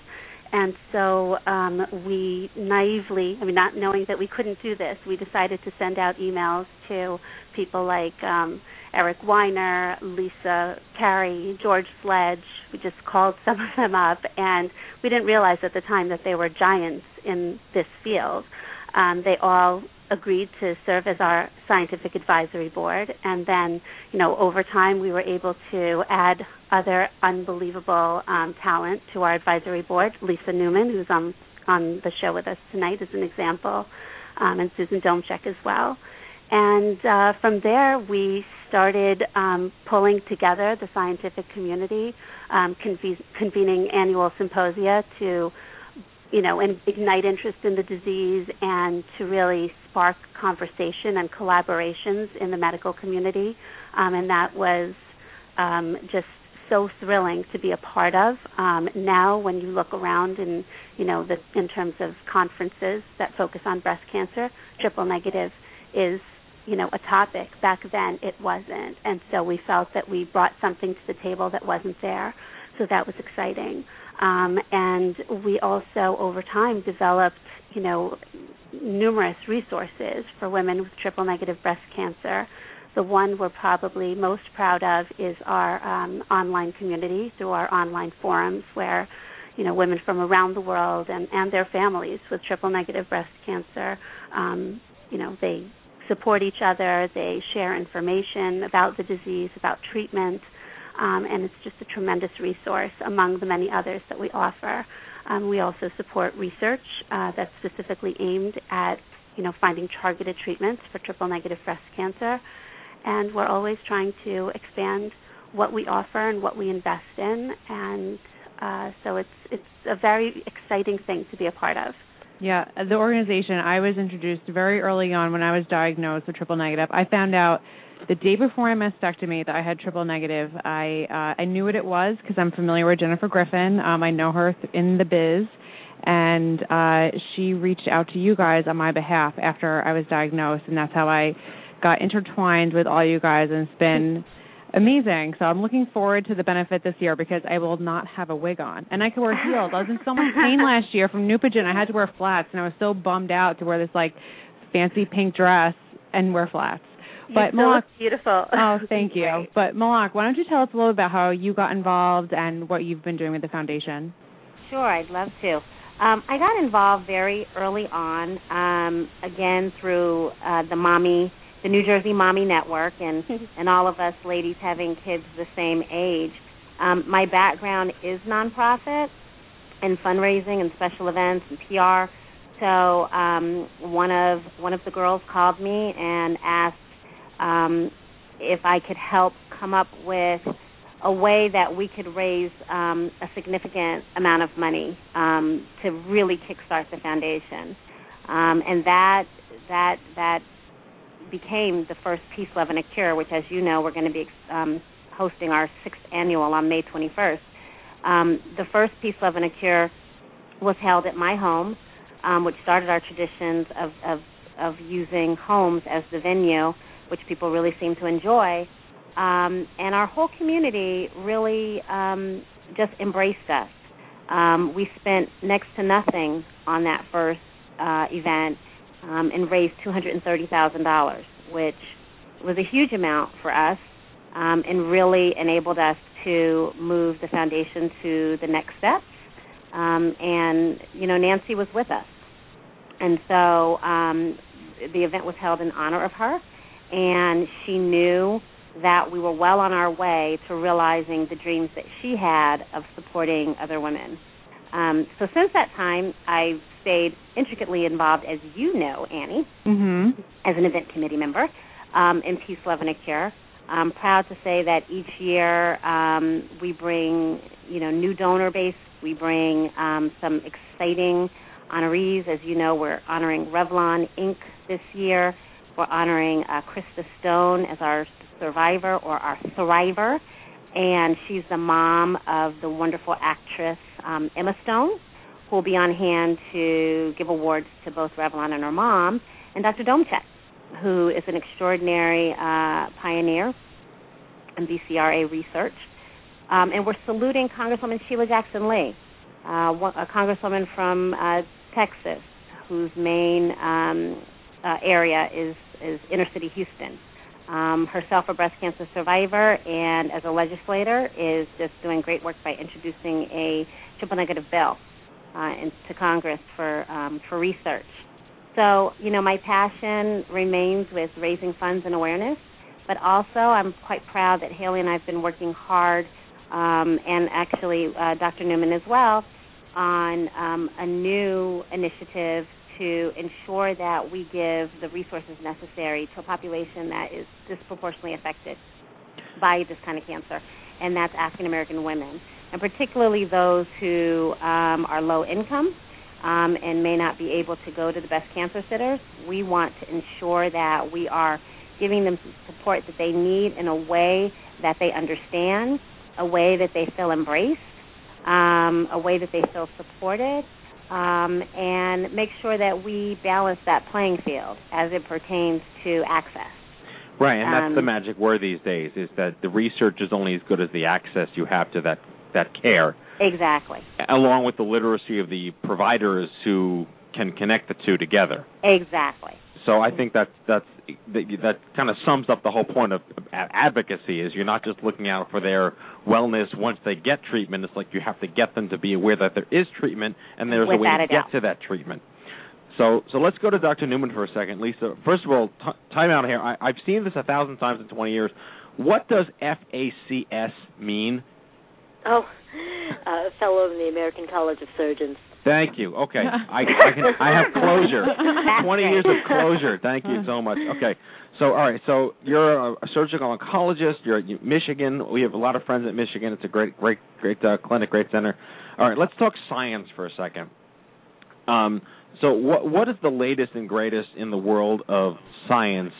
And so um, we naively, I mean, not knowing that we couldn't do this, we decided to send out emails to people like um, Eric Weiner, Lisa Carey, George Sledge. We just called some of them up, and we didn't realize at the time that they were giants in this field. Um, they all agreed to serve as our scientific advisory board, and then, you know, over time we were able to add other unbelievable um, talent to our advisory board. Lisa Newman, who's on, on the show with us tonight, is an example, um, and Susan Domchek as well. And uh, from there we started um, pulling together the scientific community, um, conven- convening annual symposia to you know, and ignite interest in the disease and to really spark conversation and collaborations in the medical community. Um, and that was um, just so thrilling to be a part of. Um, now when you look around in, you know, the, in terms of conferences that focus on breast cancer, triple negative is, you know, a topic. Back then it wasn't. And so we felt that we brought something to the table that wasn't there. So that was exciting. Um, and we also, over time, developed, you know, numerous resources for women with triple-negative breast cancer. The one we're probably most proud of is our um, online community through our online forums where, you know, women from around the world and, and their families with triple-negative breast cancer, um, you know, they support each other, they share information about the disease, about treatment. Um, and it's just a tremendous resource among the many others that we offer. Um, we also support research uh, that's specifically aimed at you know, finding targeted treatments for triple negative breast cancer. And we're always trying to expand what we offer and what we invest in. And uh, so it's it's a very exciting thing to be a part of. Yeah, the organization, I was introduced very early on when I was diagnosed with triple negative. I found out the day before my mastectomy that I had triple negative. I uh, I knew what it was because I'm familiar with Jennifer Griffin. Um, I know her th- in the biz. And uh, she reached out to you guys on my behalf after I was diagnosed. And that's how I got intertwined with all you guys. And it's been amazing. So I'm looking forward to the benefit this year because I will not have a wig on. And I could wear heels. I was in so much pain last year from Neupogen. I had to wear flats, and I was so bummed out to wear this, like, fancy pink dress and wear flats. But you Malaak, beautiful. Oh, thank you. Great. But Malaak, why don't you tell us a little about how you got involved and what you've been doing with the foundation? Sure, I'd love to. Um, I got involved very early on, um, again, through uh, the mommy the New Jersey Mommy Network, and, and all of us ladies having kids the same age. Um, my background is nonprofit and fundraising and special events and P R. So um, one of one of the girls called me and asked um, if I could help come up with a way that we could raise um, a significant amount of money um, to really kickstart the foundation. Um, and that that that. became the first Peace, Love, and a Cure, which, as you know, we're going to be um, hosting our sixth annual on May twenty-first. Um, the first Peace, Love, and a Cure was held at my home, um, which started our traditions of, of, of using homes as the venue, which people really seem to enjoy. Um, and our whole community really um, just embraced us. Um, we spent next to nothing on that first uh, event, Um, and raised two hundred thirty thousand dollars, which was a huge amount for us, um, and really enabled us to move the foundation to the next steps. Um, and, you know, Nancy was with us. And so um, the event was held in honor of her, and she knew that we were well on our way to realizing the dreams that she had of supporting other women. Um, so since that time, I've stayed intricately involved, as you know, Annie, mm-hmm. as an event committee member um, in Peace, Love, and a Cure. I'm proud to say that each year um, we bring, you know, new donor base. We bring um, some exciting honorees. As you know, we're honoring Revlon, Incorporated this year. We're honoring uh, Krista Stone as our survivor or our thriver. And she's the mom of the wonderful actress um, Emma Stone, who will be on hand to give awards to both Revlon and her mom, and Doctor Domchek, who is an extraordinary uh, pioneer in B C R A research. Um, and we're saluting Congresswoman Sheila Jackson Lee, uh, a congresswoman from uh, Texas, whose main um, uh, area is, is inner city Houston. Um, herself a breast cancer survivor, and as a legislator is just doing great work by introducing a triple negative bill uh, into Congress for um, for research. So, you know, my passion remains with raising funds and awareness, but also I'm quite proud that Hayley and I have been working hard, um, and actually uh, Doctor Newman as well, on um, a new initiative to ensure that we give the resources necessary to a population that is disproportionately affected by this kind of cancer, and that's African-American women, and particularly those who um, are low income um, and may not be able to go to the best cancer centers. We want to ensure that we are giving them support that they need in a way that they understand, a way that they feel embraced, um, a way that they feel supported, Um, and make sure that we balance that playing field as it pertains to access. Right, and um, that's the magic word these days, is that the research is only as good as the access you have to that, that care. Exactly. Along with the literacy of the providers who can connect the two together. Exactly. So I think that, that's, that, that kind of sums up the whole point of advocacy, is you're not just looking out for their wellness once they get treatment. It's like you have to get them to be aware that there is treatment and there's Without a way to a get doubt. to that treatment. So so let's go to Doctor Newman for a second. Lisa, first of all, t- time out here. I, I've seen this a thousand times in twenty years. What does F A C S mean? Oh, uh, fellow of the American College of Surgeons. Thank you. Okay. I, I, can, I have closure. twenty years of closure. Thank you so much. Okay. So, all right, so you're a surgical oncologist. You're at Michigan. We have a lot of friends at Michigan. It's a great, great, great uh, clinic, great center. All right, let's talk science for a second. Um, so what, what is the latest and greatest in the world of science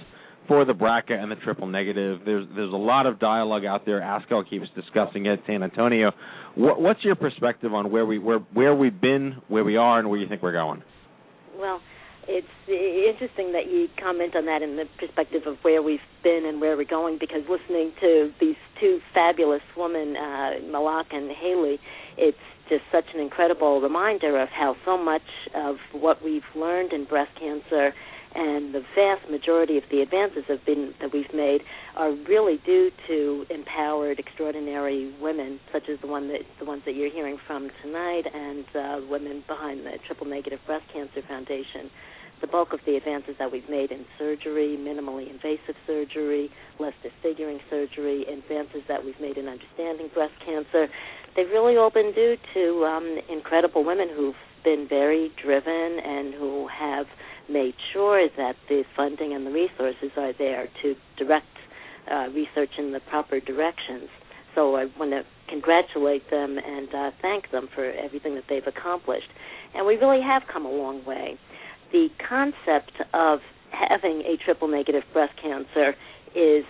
for the B R C A and the triple negative? There's there's a lot of dialogue out there. ASCO keeps discussing it, San Antonio. What, what's your perspective on where, we, where, where we've been, where we are, and where you think we're going? Well, it's interesting that you comment on that in the perspective of where we've been and where we're going, because listening to these two fabulous women, uh, Malaak and Hayley, it's just such an incredible reminder of how so much of what we've learned in breast cancer and the vast majority of the advances have been, that we've made are really due to empowered, extraordinary women, such as the one that the ones that you're hearing from tonight, and uh, women behind the Triple Negative Breast Cancer Foundation. The bulk of the advances that we've made in surgery, minimally invasive surgery, less disfiguring surgery, advances that we've made in understanding breast cancer, they've really all been due to um, incredible women who've been very driven and who have made sure that the funding and the resources are there to direct uh, research in the proper directions. So I want to congratulate them and uh, thank them for everything that they've accomplished. And we really have come a long way. The concept of having a triple-negative breast cancer is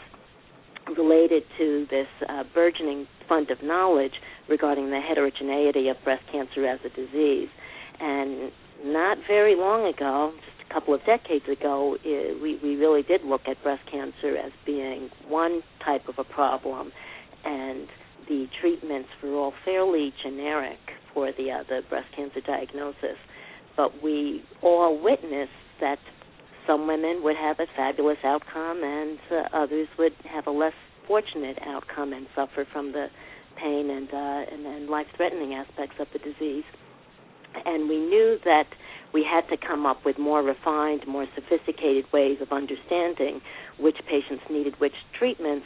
related to this uh, burgeoning fund of knowledge regarding the heterogeneity of breast cancer as a disease. And not very long ago, just a couple of decades ago, it, we, we really did look at breast cancer as being one type of a problem, and the treatments were all fairly generic for the other breast cancer diagnosis. But we all witnessed that some women would have a fabulous outcome and uh, others would have a less fortunate outcome and suffer from the pain and, uh, and, and life-threatening aspects of the disease. And we knew that we had to come up with more refined, more sophisticated ways of understanding which patients needed which treatments,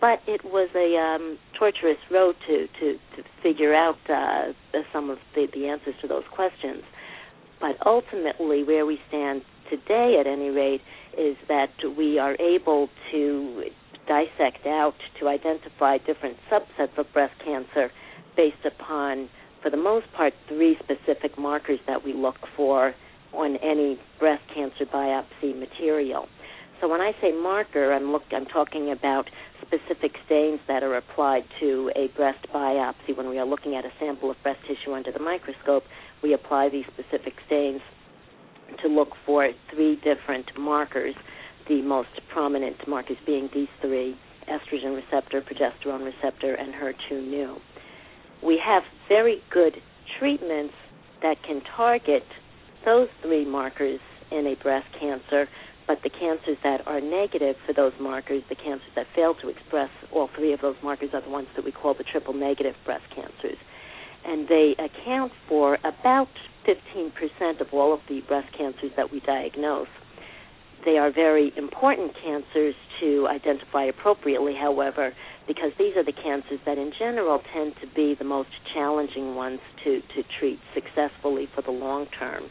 but it was a um, torturous road to, to, to figure out uh, some of the, the answers to those questions. But ultimately, where we stand today, at any rate, is that we are able to dissect out, to identify different subsets of breast cancer based upon, for the most part, three specific markers that we look for on any breast cancer biopsy material. So when I say marker, I'm, look, I'm talking about specific stains that are applied to a breast biopsy. When we are looking at a sample of breast tissue under the microscope, we apply these specific stains to look for three different markers, the most prominent markers being these three, estrogen receptor, progesterone receptor, and H E R two new. We have very good treatments that can target those three markers in a breast cancer, but the cancers that are negative for those markers, the cancers that fail to express all three of those markers, are the ones that we call the triple negative breast cancers. And they account for about fifteen percent of all of the breast cancers that we diagnose. They are very important cancers to identify appropriately, however, because these are the cancers that in general tend to be the most challenging ones to, to treat successfully for the long term.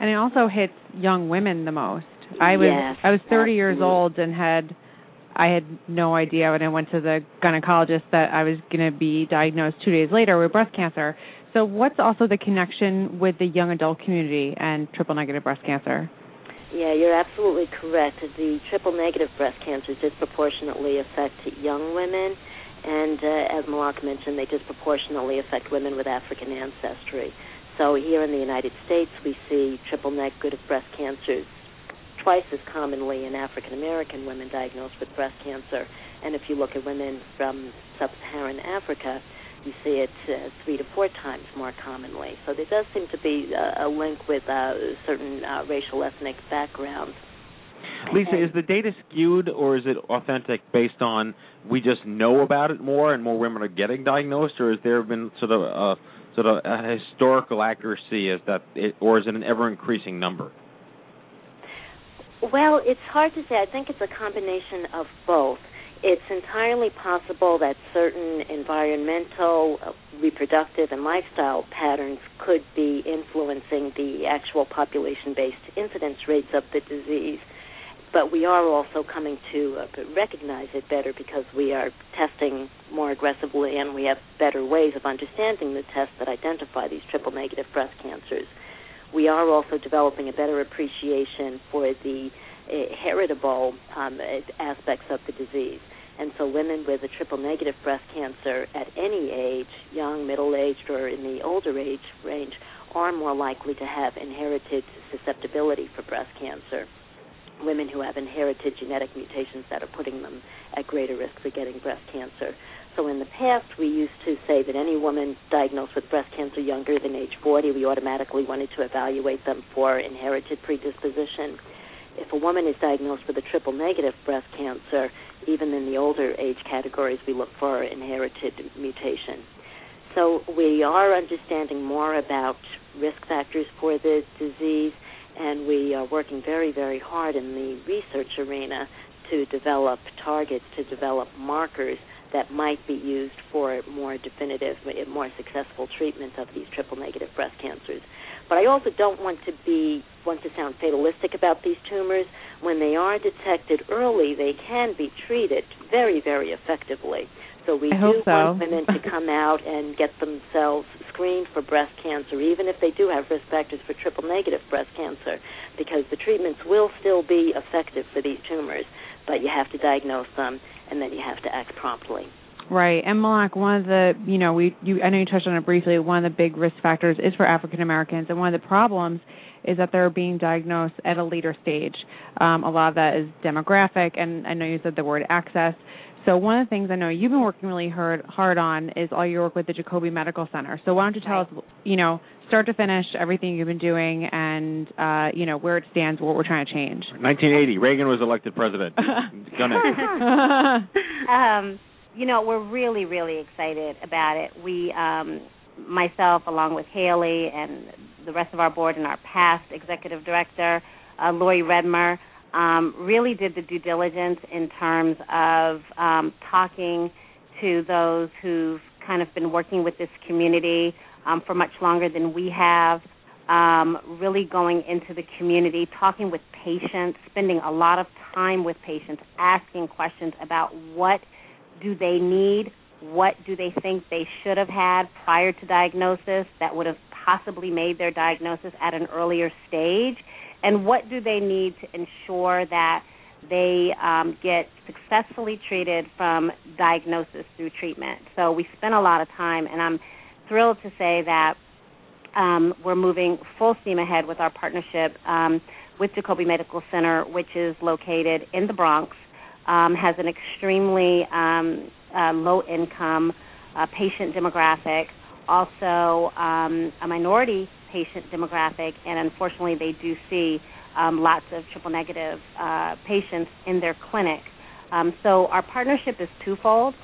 And it also hits young women the most. I was yes, I was thirty absolutely. years old and had I had no idea when I went to the gynecologist that I was going to be diagnosed two days later with breast cancer. So what's also the connection with the young adult community and triple-negative breast cancer? Yeah, you're absolutely correct. The triple-negative breast cancers disproportionately affect young women, and uh, as Malaak mentioned, they disproportionately affect women with African ancestry. So here in the United States, we see triple-negative breast cancers twice as commonly in African-American women diagnosed with breast cancer. And if you look at women from sub-Saharan Africa, you see it uh, three to four times more commonly. So there does seem to be uh, a link with uh, certain uh, racial ethnic backgrounds. Lisa, and, is the data skewed or is it authentic based on we just know about it more and more women are getting diagnosed, or has there been sort of a, sort of a historical accuracy, as that, it, or is it an ever-increasing number? Well, it's hard to say. I think it's a combination of both. it's entirely possible that certain environmental, reproductive, and lifestyle patterns could be influencing the actual population-based incidence rates of the disease. But we are also coming to recognize it better because we are testing more aggressively and we have better ways of understanding the tests that identify these triple-negative breast cancers. We are also developing a better appreciation for the heritable um, aspects of the disease. And so women with a triple-negative breast cancer at any age, young, middle-aged, or in the older age range, are more likely to have inherited susceptibility for breast cancer. Women who have inherited genetic mutations that are putting them at greater risk for getting breast cancer. So in the past, we used to say that any woman diagnosed with breast cancer younger than age forty, we automatically wanted to evaluate them for inherited predisposition. If a woman is diagnosed with a triple-negative breast cancer, even in the older age categories, we look for inherited mutation. So we are understanding more about risk factors for the disease, and we are working very, very hard in the research arena to develop targets, to develop markers that might be used for more definitive, more successful treatment of these triple-negative breast cancers. But I also don't want to be want to sound fatalistic about these tumors. When they are detected early, they can be treated very, very effectively. So we I do so. want women to come out and get themselves screened for breast cancer, even if they do have risk factors for triple-negative breast cancer, because the treatments will still be effective for these tumors, but you have to diagnose them, and then you have to act promptly. Right. And Malaak, one of the, you know, we, you, I know you touched on it briefly, one of the big risk factors is for African Americans, and one of the problems is that they're being diagnosed at a later stage. Um, a lot of that is demographic, and I know you said the word access. So one of the things I know you've been working really hard, hard on is all your work with the Jacobi Medical Center. So why don't you tell us, you know, start to finish, everything you've been doing and, uh, you know, where it stands, what we're trying to change. nineteen eighty, Reagan was elected president. um, you know, we're really, really excited about it. We, um, myself, along with Hayley and the rest of our board and our past executive director, uh, Lori Redmer, Um, really did the due diligence in terms of um, talking to those who've kind of been working with this community um, for much longer than we have, um, really going into the community, talking with patients, spending a lot of time with patients, asking questions about what do they need, what do they think they should have had prior to diagnosis that would have possibly made their diagnosis at an earlier stage, and what do they need to ensure that they um, get successfully treated from diagnosis through treatment. So we spent a lot of time, and I'm thrilled to say that um, we're moving full steam ahead with our partnership um, with Jacobi Medical Center, which is located in the Bronx, um, has an extremely um, uh, low-income uh, patient demographic, also um, a minority patient demographic, and unfortunately they do see um, lots of triple-negative uh, patients in their clinic. Um, so our partnership is twofold.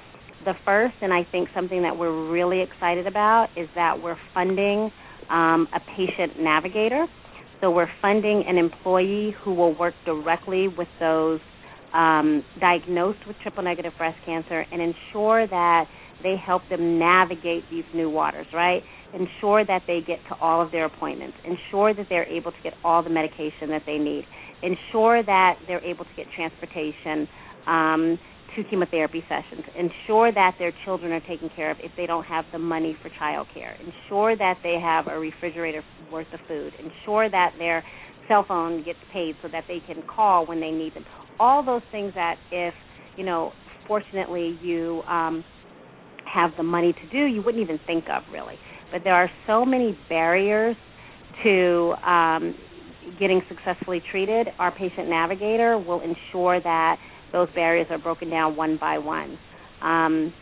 The first, and I think something that we're really excited about, is that we're funding um, a patient navigator. So we're funding an employee who will work directly with those um, diagnosed with triple-negative breast cancer and ensure that they help them navigate these new waters, right? Ensure that they get to all of their appointments, ensure that they're able to get all the medication that they need, ensure that they're able to get transportation um, to chemotherapy sessions, ensure that their children are taken care of if they don't have the money for child care, ensure that they have a refrigerator worth of food, ensure that their cell phone gets paid so that they can call when they need them. All those things that if, you know, fortunately you um, have the money to do, you wouldn't even think of really. But there are so many barriers to um, getting successfully treated. Our patient navigator will ensure that those barriers are broken down one by one. Um,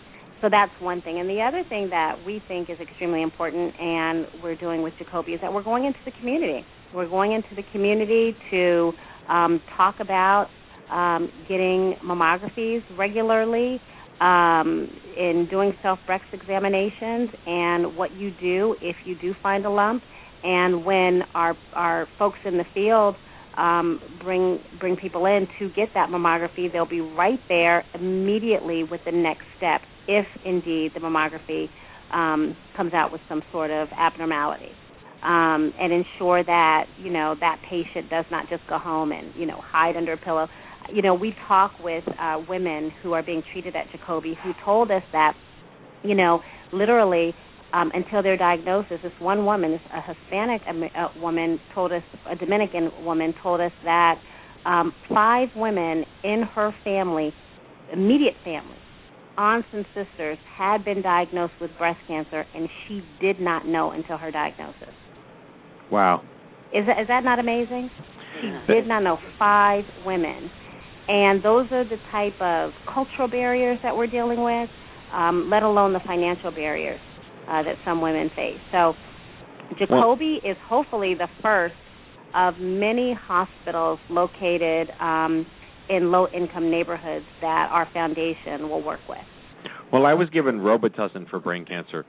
so that's one thing. And the other thing that we think is extremely important and we're doing with Jacobi is that we're going into the community. We're going into the community to um, talk about um, getting mammographies regularly, Um, in doing self-breast examinations and what you do if you do find a lump. And when our, our folks in the field um, bring bring people in to get that mammography. They'll be right there immediately with the next step if, indeed, the mammography um, comes out with some sort of abnormality. Um, and ensure that, you know, that patient does not just go home and, you know, hide under a pillow. You know, we talk with uh, women who are being treated at Jacobi who told us that, you know, literally um, until their diagnosis, this one woman, a Hispanic woman told us, a Dominican woman told us that um, five women in her family, immediate family, aunts and sisters, had been diagnosed with breast cancer, and she did not know until her diagnosis. Wow. Is that, is that not amazing? She did not know. Five women. And those are the type of cultural barriers that we're dealing with, um, let alone the financial barriers uh, that some women face. So Jacobi well, is hopefully the first of many hospitals located um, in low-income neighborhoods that our foundation will work with. Well, I was given Robitussin for brain cancer.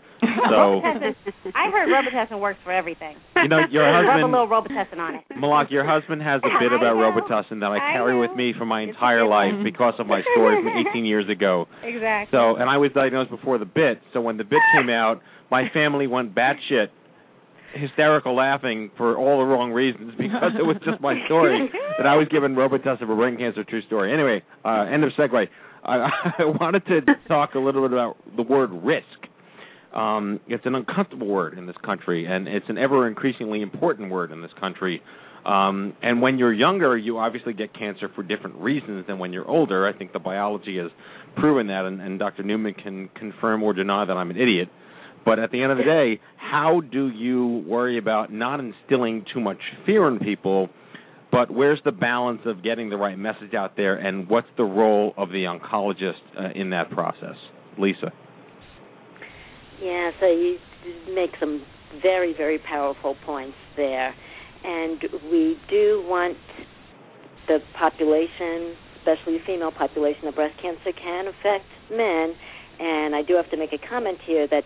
So I heard Robitussin works for everything. You know, your husband. Rub a little Robitussin on it. Malak, your husband has a bit about Robitussin that I, I carry know. with me for my entire life because of my story from eighteen years ago. Exactly. So, and I was diagnosed before the bit. So when the bit came out, my family went batshit, hysterical laughing for all the wrong reasons because it was just my story that I was given Robitussin for brain cancer. True story. Anyway, uh, end of segue. I, I wanted to talk a little bit about the word risk. Um, it's an uncomfortable word in this country, and it's an ever-increasingly important word in this country. Um, and when you're younger, you obviously get cancer for different reasons than when you're older. I think the biology has proven that, and, and Doctor Newman can confirm or deny that I'm an idiot. But at the end of the day, how do you worry about not instilling too much fear in people? But where's the balance of getting the right message out there, and what's the role of the oncologist uh, in that process? Lisa? Yeah, so you make some very, very powerful points there. And we do want the population, especially the female population, of breast cancer can affect men. And I do have to make a comment here that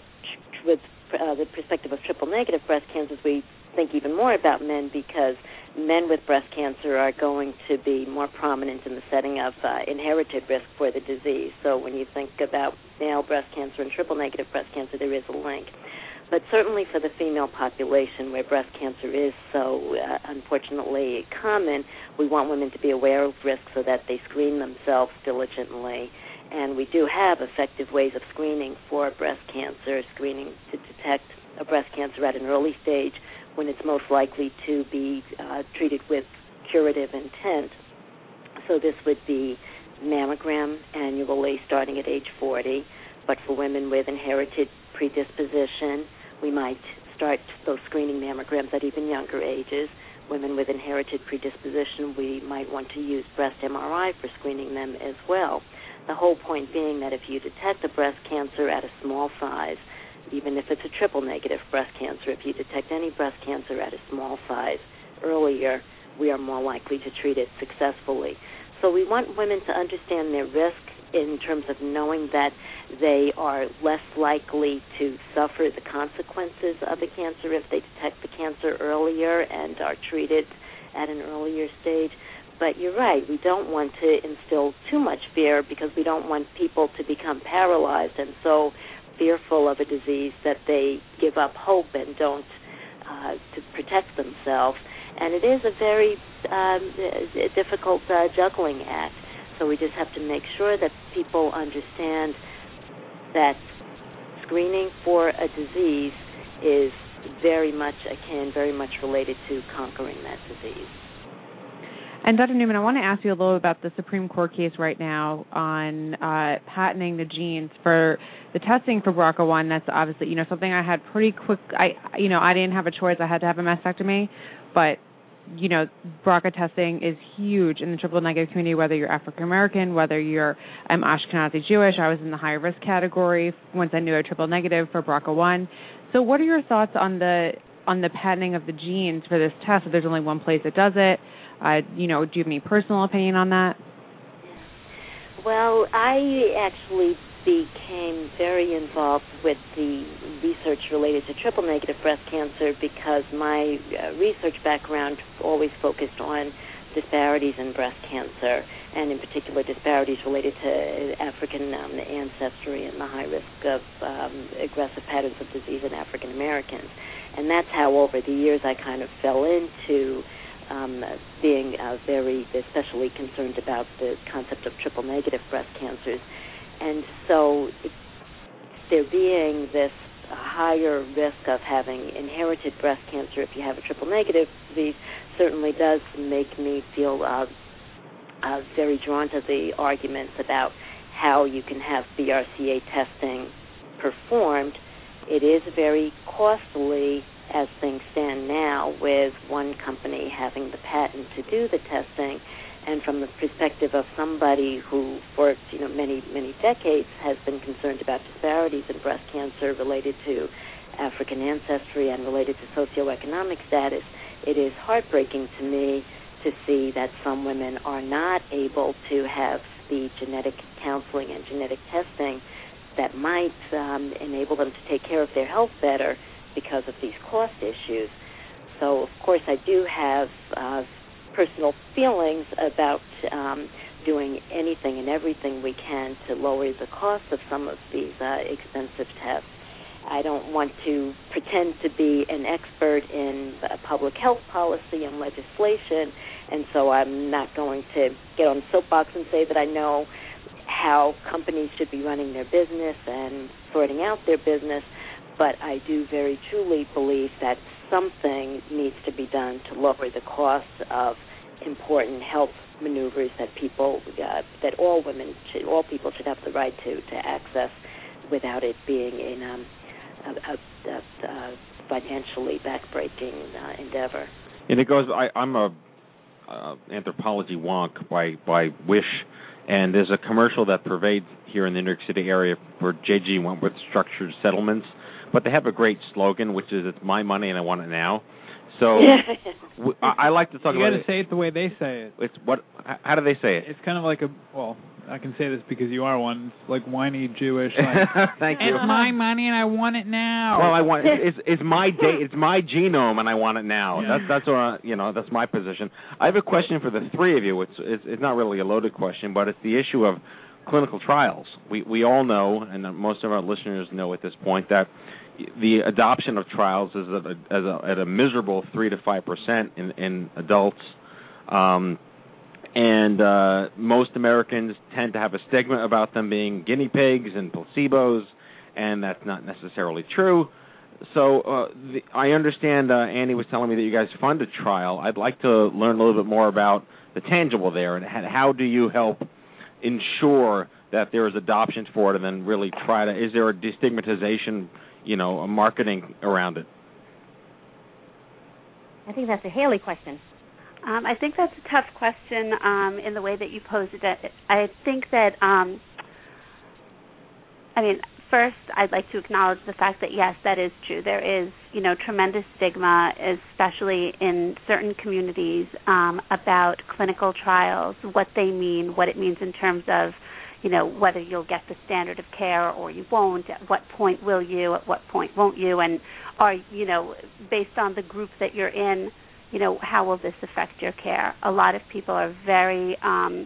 with uh, the perspective of triple negative breast cancers, we think even more about men because men with breast cancer are going to be more prominent in the setting of uh, inherited risk for the disease. So when you think about male breast cancer and triple-negative breast cancer, there is a link. But certainly for the female population where breast cancer is so, uh, unfortunately, common, we want women to be aware of risk so that they screen themselves diligently. And we do have effective ways of screening for breast cancer, screening to detect a breast cancer at an early stage when it's most likely to be uh, treated with curative intent. So this would be mammogram annually starting at age forty, but for women with inherited predisposition, we might start those screening mammograms at even younger ages. Women with inherited predisposition, we might want to use breast M R I for screening them as well. The whole point being that if you detect a breast cancer at a small size, even if it's a triple-negative breast cancer, if you detect any breast cancer at a small size earlier, we are more likely to treat it successfully. So we want women to understand their risk in terms of knowing that they are less likely to suffer the consequences of the cancer if they detect the cancer earlier and are treated at an earlier stage. But you're right, we don't want to instill too much fear because we don't want people to become paralyzed and so fearful of a disease that they give up hope and don't uh, to protect themselves. And it is a very um, difficult uh, juggling act. So we just have to make sure that people understand that screening for a disease is very much akin, very much related to conquering that disease. And Doctor Newman, I want to ask you a little about the Supreme Court case right now on uh, patenting the genes for the testing for B R C A one. That's obviously, you know, something I had pretty quick. I, you know, I didn't have a choice. I had to have a mastectomy, but you know, B R C A testing is huge in the triple negative community. Whether you're African American, whether you're I'm Ashkenazi Jewish, I was in the high risk category once I knew I triple negative for B R C A one. So, what are your thoughts on the on the patenting of the genes for this test? If there's only one place that does it. Uh, you know, do you have any personal opinion on that? Well, I actually became very involved with the research related to triple negative breast cancer because my uh, research background always focused on disparities in breast cancer, and in particular disparities related to African um, ancestry and the high risk of um, aggressive patterns of disease in African Americans. And that's how over the years I kind of fell into um, being uh, very especially concerned about the concept of triple negative breast cancers. And so it, there being this higher risk of having inherited breast cancer if you have a triple negative disease certainly does make me feel uh, uh, very drawn to the arguments about how you can have B R C A testing performed. It is very costly as things stand now, with one company having the patent to do the testing, and from the perspective of somebody who for you know many, many decades has been concerned about disparities in breast cancer related to African ancestry and related to socioeconomic status, it is heartbreaking to me to see that some women are not able to have the genetic counseling and genetic testing that might um, enable them to take care of their health better because of these cost issues. So, of course, I do have uh, personal feelings about um, doing anything and everything we can to lower the cost of some of these uh, expensive tests. I don't want to pretend to be an expert in public health policy and legislation, and so I'm not going to get on a soapbox and say that I know how companies should be running their business and sorting out their business, but I do very truly believe that something needs to be done to lower the cost of important health maneuvers that people, uh, that all women, should, all people should have the right to, to access without it being in um, a, a, a financially back-breaking uh, endeavor. And it goes, I, I'm a uh, anthropology wonk by, by wish, and there's a commercial that pervades here in the New York City area for J G. Wentworth Structured Settlements, but they have a great slogan, which is, it's my money and I want it now. So w- I, I like to talk you about gotta it. You got to say it the way they say it. It's what? How do they say it? It's kind of like a, well, I can say this because you are one. It's like whiny Jewish. Like, Thank you. It's my money and I want it now. Well, I want it's it's my day, it's my genome and I want it now. Yeah. That's that's what I, you know. That's my position. I have a question for the three of you. It's it's, it's not really a loaded question, but it's the issue of clinical trials. We we all know, and most of our listeners know at this point, that the adoption of trials is at a, as a, at a miserable three to five percent in in adults. Um, And uh, most Americans tend to have a stigma about them being guinea pigs and placebos, and that's not necessarily true. So uh, the, I understand uh, Annie was telling me that you guys fund a trial. I'd like to learn a little bit more about the tangible there, and how do you help ensure that there is adoption for it, and then really try to, is there a destigmatization, you know, a marketing around it? I think that's a Hayley question. Um, I think that's a tough question um, in the way that you posed it. I think that, um, I mean, first I'd like to acknowledge the fact that, yes, that is true. There is, you know, tremendous stigma, especially in certain communities, um, about clinical trials, what they mean, what it means in terms of, you know, whether you'll get the standard of care or you won't, at what point will you, at what point won't you, and are, you know, based on the group that you're in, you know, how will this affect your care? A lot of people are very um,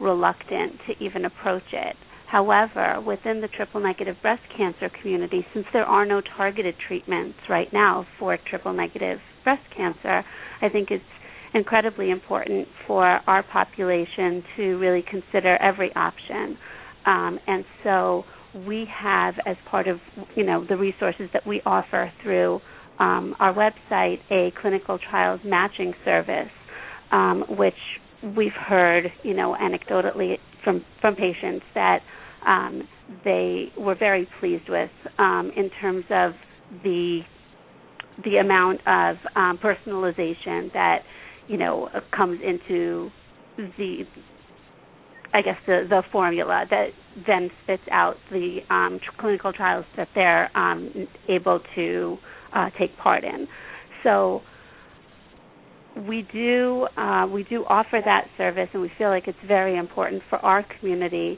reluctant to even approach it. However, within the triple-negative breast cancer community, since there are no targeted treatments right now for triple-negative breast cancer, I think it's incredibly important for our population to really consider every option. Um, and so we have, as part of, you know, the resources that we offer through Um, our website, a clinical trials matching service, um, which we've heard, you know, anecdotally from, from patients that um, they were very pleased with um, in terms of the the amount of um, personalization that, you know, comes into the, I guess, the, the formula that then spits out the um, clinical trials that they're um, able to Uh, take part in. So we do uh, we do offer that service, and we feel like it's very important for our community.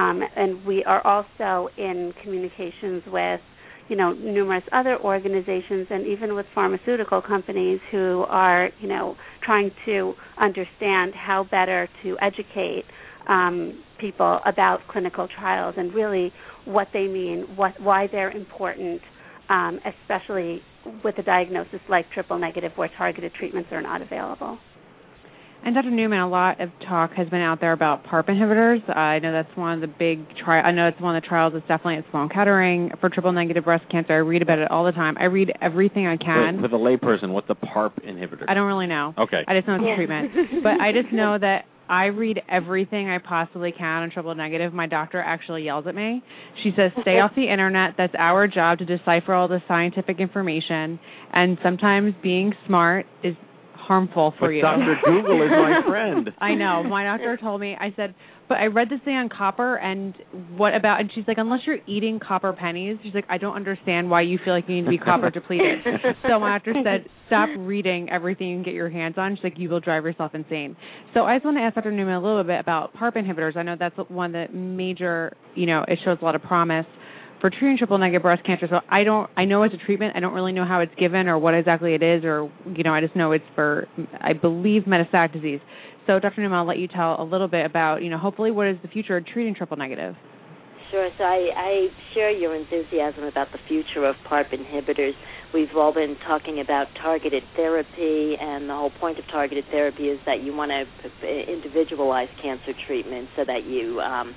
Um, and we are also in communications with, you know, numerous other organizations and even with pharmaceutical companies who are, you know, trying to understand how better to educate um, people about clinical trials and really what they mean, what, why they're important, um, especially with a diagnosis like triple negative where targeted treatments are not available. And Doctor Newman, a lot of talk has been out there about PARP inhibitors. Uh, I know that's one of the big tri- I know it's one of the trials that's definitely at Sloan Kettering for triple negative breast cancer. I read about it all the time. I read everything I can. For, for the layperson, what's a PARP inhibitor? I don't really know. Okay. I just know it's yeah. a treatment. But I just know that I read everything I possibly can on triple negative. My doctor actually yells at me. She says, stay off the internet. That's our job to decipher all the scientific information. And sometimes being smart is harmful for but you. Doctor Google is my friend. I know. My doctor told me, I said, but I read this thing on copper, and what about, and she's like, unless you're eating copper pennies, she's like, I don't understand why you feel like you need to be copper depleted. So my doctor said, stop reading everything you can get your hands on. She's like, you will drive yourself insane. So I just want to ask Doctor Newman a little bit about PARP inhibitors. I know that's one of the major, you know, it shows a lot of promise for treating triple negative breast cancer. So I don't, I know it's a treatment. I don't really know how it's given or what exactly it is, or, you know, I just know it's for, I believe, metastatic disease. So Doctor Newman, I'll let you tell a little bit about, you know, hopefully what is the future of treating triple negative. Sure. So I, I share your enthusiasm about the future of PARP inhibitors. We've all been talking about targeted therapy, and the whole point of targeted therapy is that you want to individualize cancer treatment so that you, um,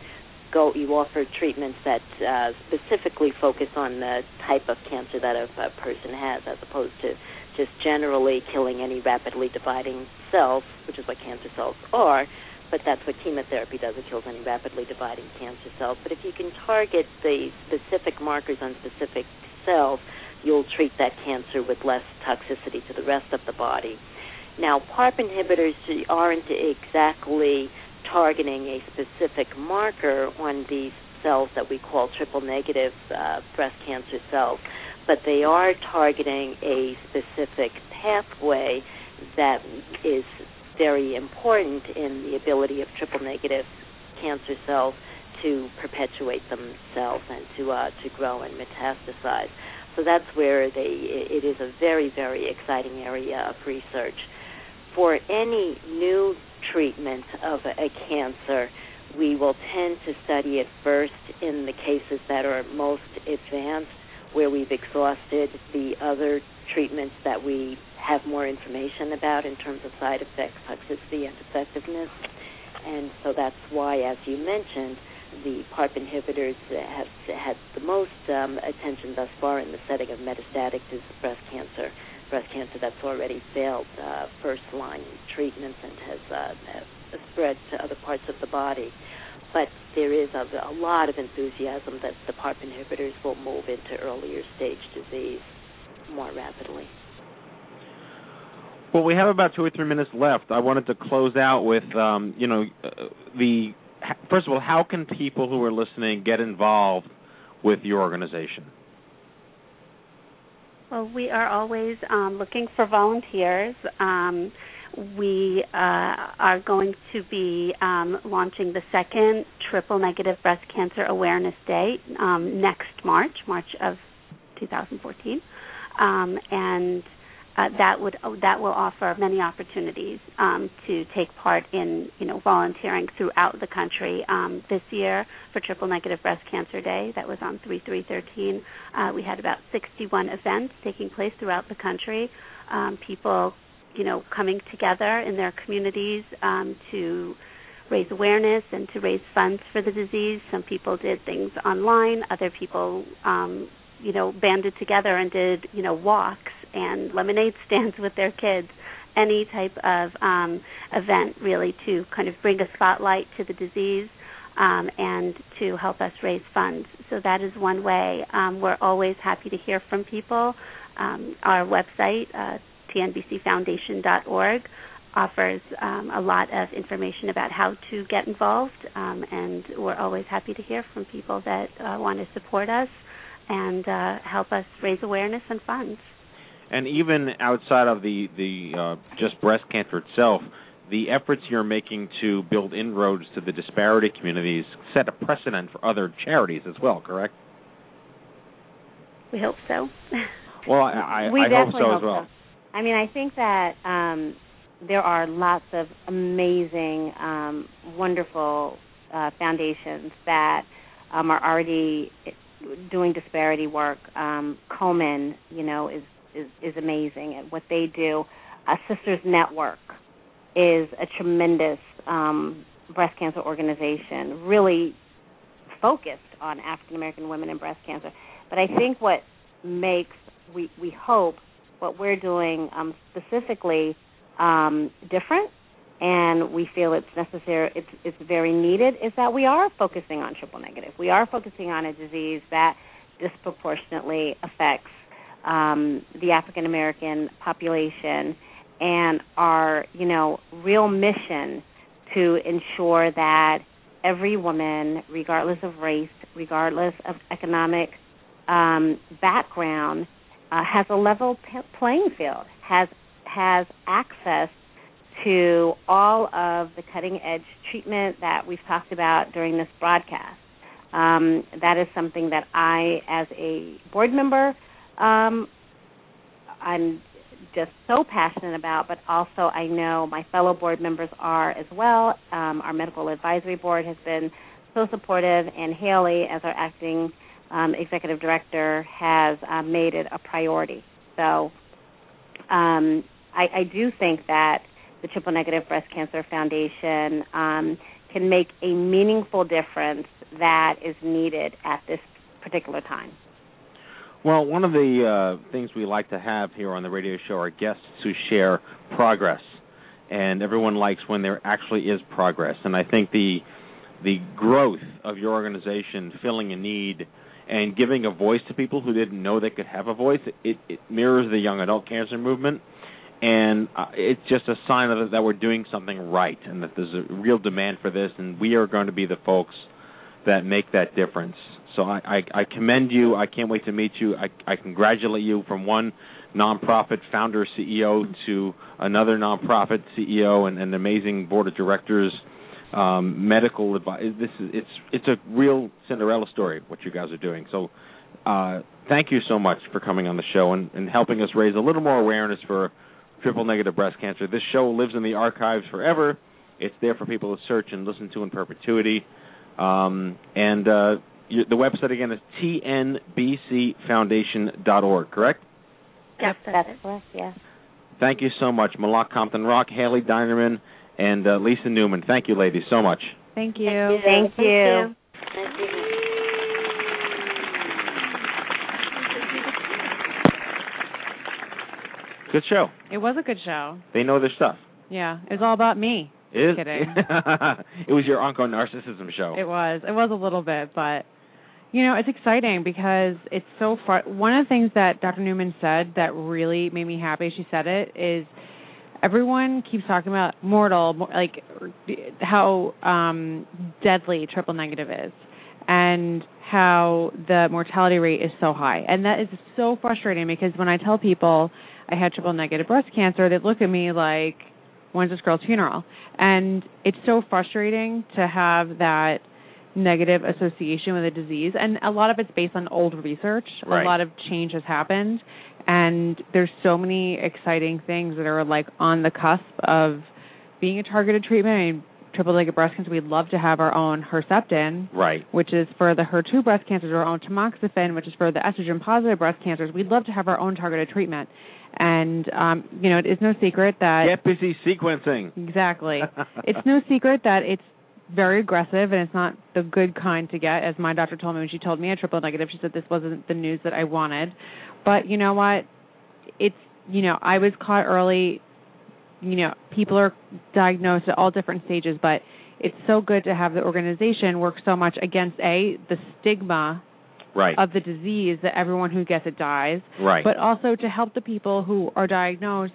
Go, you offer treatments that uh, specifically focus on the type of cancer that a, a person has, as opposed to just generally killing any rapidly dividing cells, which is what cancer cells are, but that's what chemotherapy does. It kills any rapidly dividing cancer cells. But if you can target the specific markers on specific cells, you'll treat that cancer with less toxicity to the rest of the body. Now, PARP inhibitors aren't exactly targeting a specific marker on these cells that we call triple negative uh, breast cancer cells, but they are targeting a specific pathway that is very important in the ability of triple negative cancer cells to perpetuate themselves and to uh, to grow and metastasize. So that's where they it is a very, very exciting area of research. For any new treatment of a cancer, we will tend to study it first in the cases that are most advanced, where we've exhausted the other treatments that we have more information about in terms of side effects, toxicity, and effectiveness. And so that's why, as you mentioned, the PARP inhibitors have had the most um, attention thus far in the setting of metastatic breast cancer. breast cancer that's already failed uh, first-line treatments and has uh, spread to other parts of the body. But there is a, a lot of enthusiasm that the PARP inhibitors will move into earlier-stage disease more rapidly. Well, we have about two or three minutes left. I wanted to close out with, um, you know, the first of all, how can people who are listening get involved with your organization? Well, we are always um, looking for volunteers. Um, we uh, are going to be um, launching the second Triple Negative Breast Cancer Awareness Day um, next March, March of twenty fourteen, um, and uh, that would that will offer many opportunities um, to take part in you know volunteering throughout the country. Um, this year for Triple Negative Breast Cancer Day, that was on three three thirteen, uh, we had about sixty-one events taking place throughout the country. Um, people, you know, coming together in their communities um, to raise awareness and to raise funds for the disease. Some people did things online. Other people, um, you know, banded together and did you know walks and lemonade stands with their kids, any type of um, event really to kind of bring a spotlight to the disease um, and to help us raise funds. So that is one way. Um, we're always happy to hear from people. Um, our website, uh, t n b c foundation dot org, offers um, a lot of information about how to get involved, um, and we're always happy to hear from people that uh, want to support us and uh, help us raise awareness and funds. And even outside of the, the uh, just breast cancer itself, the efforts you're making to build inroads to the disparity communities set a precedent for other charities as well, correct? We hope so. Well, I, I, we I definitely hope so as well. Hope so. I mean, I think that um, there are lots of amazing, um, wonderful uh, foundations that um, are already doing disparity work. Um, Komen, you know, is, is, is amazing at what they do. Uh, Sisters Network is a tremendous um, breast cancer organization, really focused on African-American women and breast cancer. But I think what makes, we, we hope, what we're doing um, specifically um, different, and we feel it's necessary, it's, it's very needed, is that we are focusing on triple negative. We are focusing on a disease that disproportionately affects um, the African-American population, and our, you know, real mission to ensure that every woman, regardless of race, regardless of economic um, background, uh, has a level p- playing field, has has access to all of the cutting-edge treatment that we've talked about during this broadcast. Um, that is something that I, as a board member, um, I'm just so passionate about, but also I know my fellow board members are as well. Um, our medical advisory board has been so supportive, and Hayley, as our acting um, executive director, has uh, made it a priority. So um, I, I do think that the Triple Negative Breast Cancer Foundation um, can make a meaningful difference that is needed at this particular time. Well, one of the uh, things we like to have here on the radio show are guests who share progress, and everyone likes when there actually is progress. And I think the the growth of your organization, filling a need and giving a voice to people who didn't know they could have a voice, it, it mirrors the young adult cancer movement, and uh, it's just a sign that, that we're doing something right and that there's a real demand for this, and we are going to be the folks that make that difference. So I, I, I commend you. I can't wait to meet you. I, I congratulate you from one nonprofit founder C E O to another nonprofit C E O and an amazing board of directors, um, medical advice. This is it's it's a real Cinderella story what you guys are doing. So uh, thank you so much for coming on the show and, and helping us raise a little more awareness for triple negative breast cancer. This show lives in the archives forever. It's there for people to search and listen to in perpetuity. Um, and uh, the website, again, is t n b c foundation dot org, correct? Yep, that's correct, yeah. Thank you so much, Malaak Compton-Rock, Hayley Dinerman, and uh, Lisa Newman. Thank you, ladies, so much. Thank you. Thank you. Thank you. Thank you. Good show. It was a good show. They know their stuff. Yeah, it was all about me. Just kidding. It was your onco-narcissism show. It was. It was a little bit, but, you know, it's exciting because it's so far. One of the things that Doctor Newman said that really made me happy, she said it, is everyone keeps talking about mortal, like how um, deadly triple negative is and how the mortality rate is so high. And that is so frustrating because when I tell people I had triple negative breast cancer, they look at me like, when's this girl's funeral? And it's so frustrating to have that negative association with a disease. And a lot of it's based on old research. Right. A lot of change has happened. And there's so many exciting things that are, like, on the cusp of being a targeted treatment. I mean, triple-negative breast cancer, we'd love to have our own Herceptin, right, which is for the H E R two breast cancers, or our own tamoxifen, which is for the estrogen-positive breast cancers. We'd love to have our own targeted treatment. And, um, you know, it is no secret that... Get busy sequencing. Exactly. It's no secret that it's very aggressive and it's not the good kind to get. As my doctor told me when she told me a triple negative, she said this wasn't the news that I wanted. But you know what? It's, you know, I was caught early. You know, people are diagnosed at all different stages, but it's so good to have the organization work so much against, A, the stigma... Right. Of the disease that everyone who gets it dies, right, but also to help the people who are diagnosed,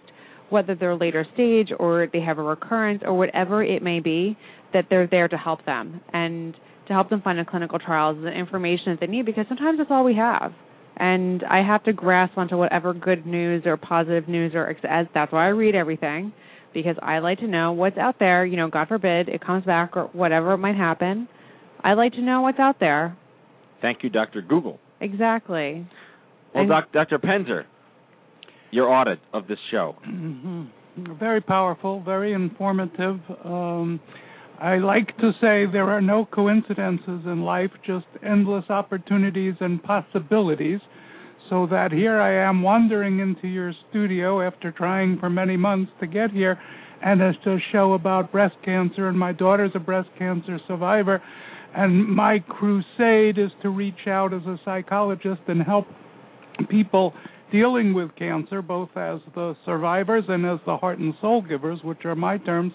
whether they're later stage or they have a recurrence or whatever it may be, that they're there to help them and to help them find the clinical trials and the information that they need, because sometimes that's all we have. And I have to grasp onto whatever good news or positive news, or as that's why I read everything, because I like to know what's out there. You know, God forbid it comes back or whatever might happen. I like to know what's out there. Thank you, Doctor Google. Exactly. Well, doc, Doctor Penzer, your audit of this show. Mm-hmm. Very powerful, very informative. Um, I like to say there are no coincidences in life, just endless opportunities and possibilities, so that here I am wandering into your studio after trying for many months to get here, and it's a show about breast cancer, and my daughter's a breast cancer survivor, and my crusade is to reach out as a psychologist and help people dealing with cancer, both as the survivors and as the heart and soul givers, which are my terms.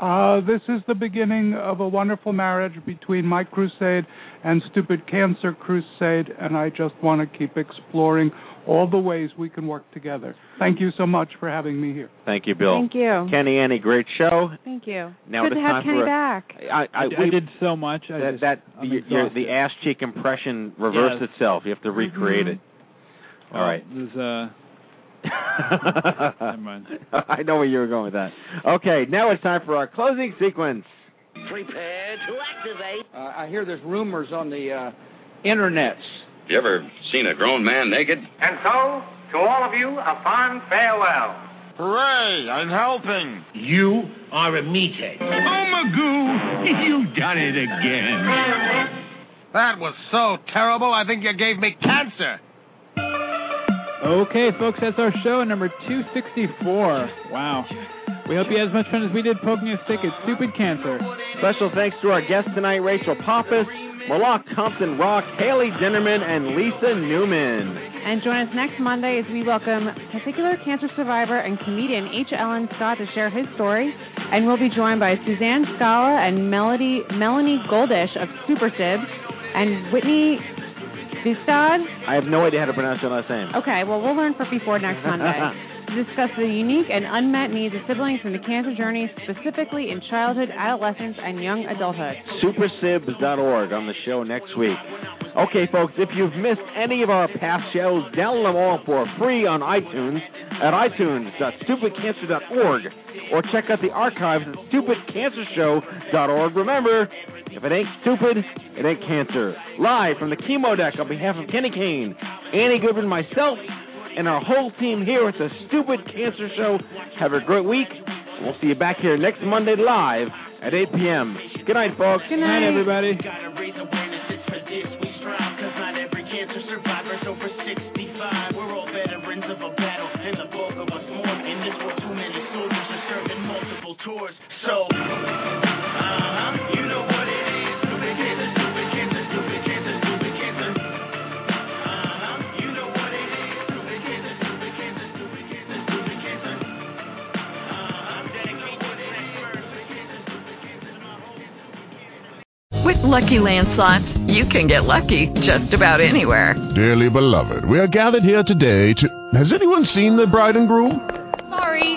Uh, this is the beginning of a wonderful marriage between my crusade and Stupid Cancer Crusade, and I just want to keep exploring all the ways we can work together. Thank you so much for having me here. Thank you, Bill. Thank you. Kenny, Annie, great show. Thank you. Now Good to have Kenny a, back. I, I, I we, did so much. I that, just, that your, your, the ass cheek impression reversed yes. itself. You have to recreate mm-hmm. it. All right. There's, uh... Never mind. I know where you were going with that. Okay, now it's time for our closing sequence. Prepare to activate. Uh, I hear there's rumors on the uh, internets. You ever seen a grown man naked? And so, to all of you, a fond farewell. Hooray, I'm helping. You are a meathead. Oh, Magoo, you've done it again. That was so terrible, I think you gave me cancer. Okay, folks, that's our show, number two sixty-four. Wow. We hope you had as much fun as we did poking a stick at Stupid Cancer. Special thanks to our guests tonight, Rachel Pappas, Malaak Compton-Rock, Hayley Dinerman, and Lisa Newman. And join us next Monday as we welcome particular cancer survivor and comedian H. Ellen Scott to share his story. And we'll be joined by Suzanne Scala and Melody, Melanie Goldish of Super Sib and Whitney... Bethesda? I have no idea how to pronounce your last name. Okay, well, we'll learn for before next Monday to discuss the unique and unmet needs of siblings in the cancer journey, specifically in childhood, adolescence, and young adulthood. super sibs dot org on the show next week. Okay, folks, if you've missed any of our past shows, download them all for free on iTunes at i tunes dot stupid cancer dot org or check out the archives at stupid cancer show dot org. Remember... if it ain't stupid, it ain't cancer. Live from the chemo deck on behalf of Kenny Kane, Annie Goodman, myself, and our whole team here at the Stupid Cancer Show. Have a great week. We'll see you back here next Monday live at eight p.m. Good night, folks. Good night, Good night everybody. Gotta raise awareness, it's for this we strive, cause not every cancer survivor's over sixty-five. We're all veterans of a battle, and the bulk of us more. In this world, too many soldiers are serving multiple tours. So... With Lucky Land Slots, you can get lucky just about anywhere. Dearly beloved, we are gathered here today to... Has anyone seen the bride and groom? Sorry,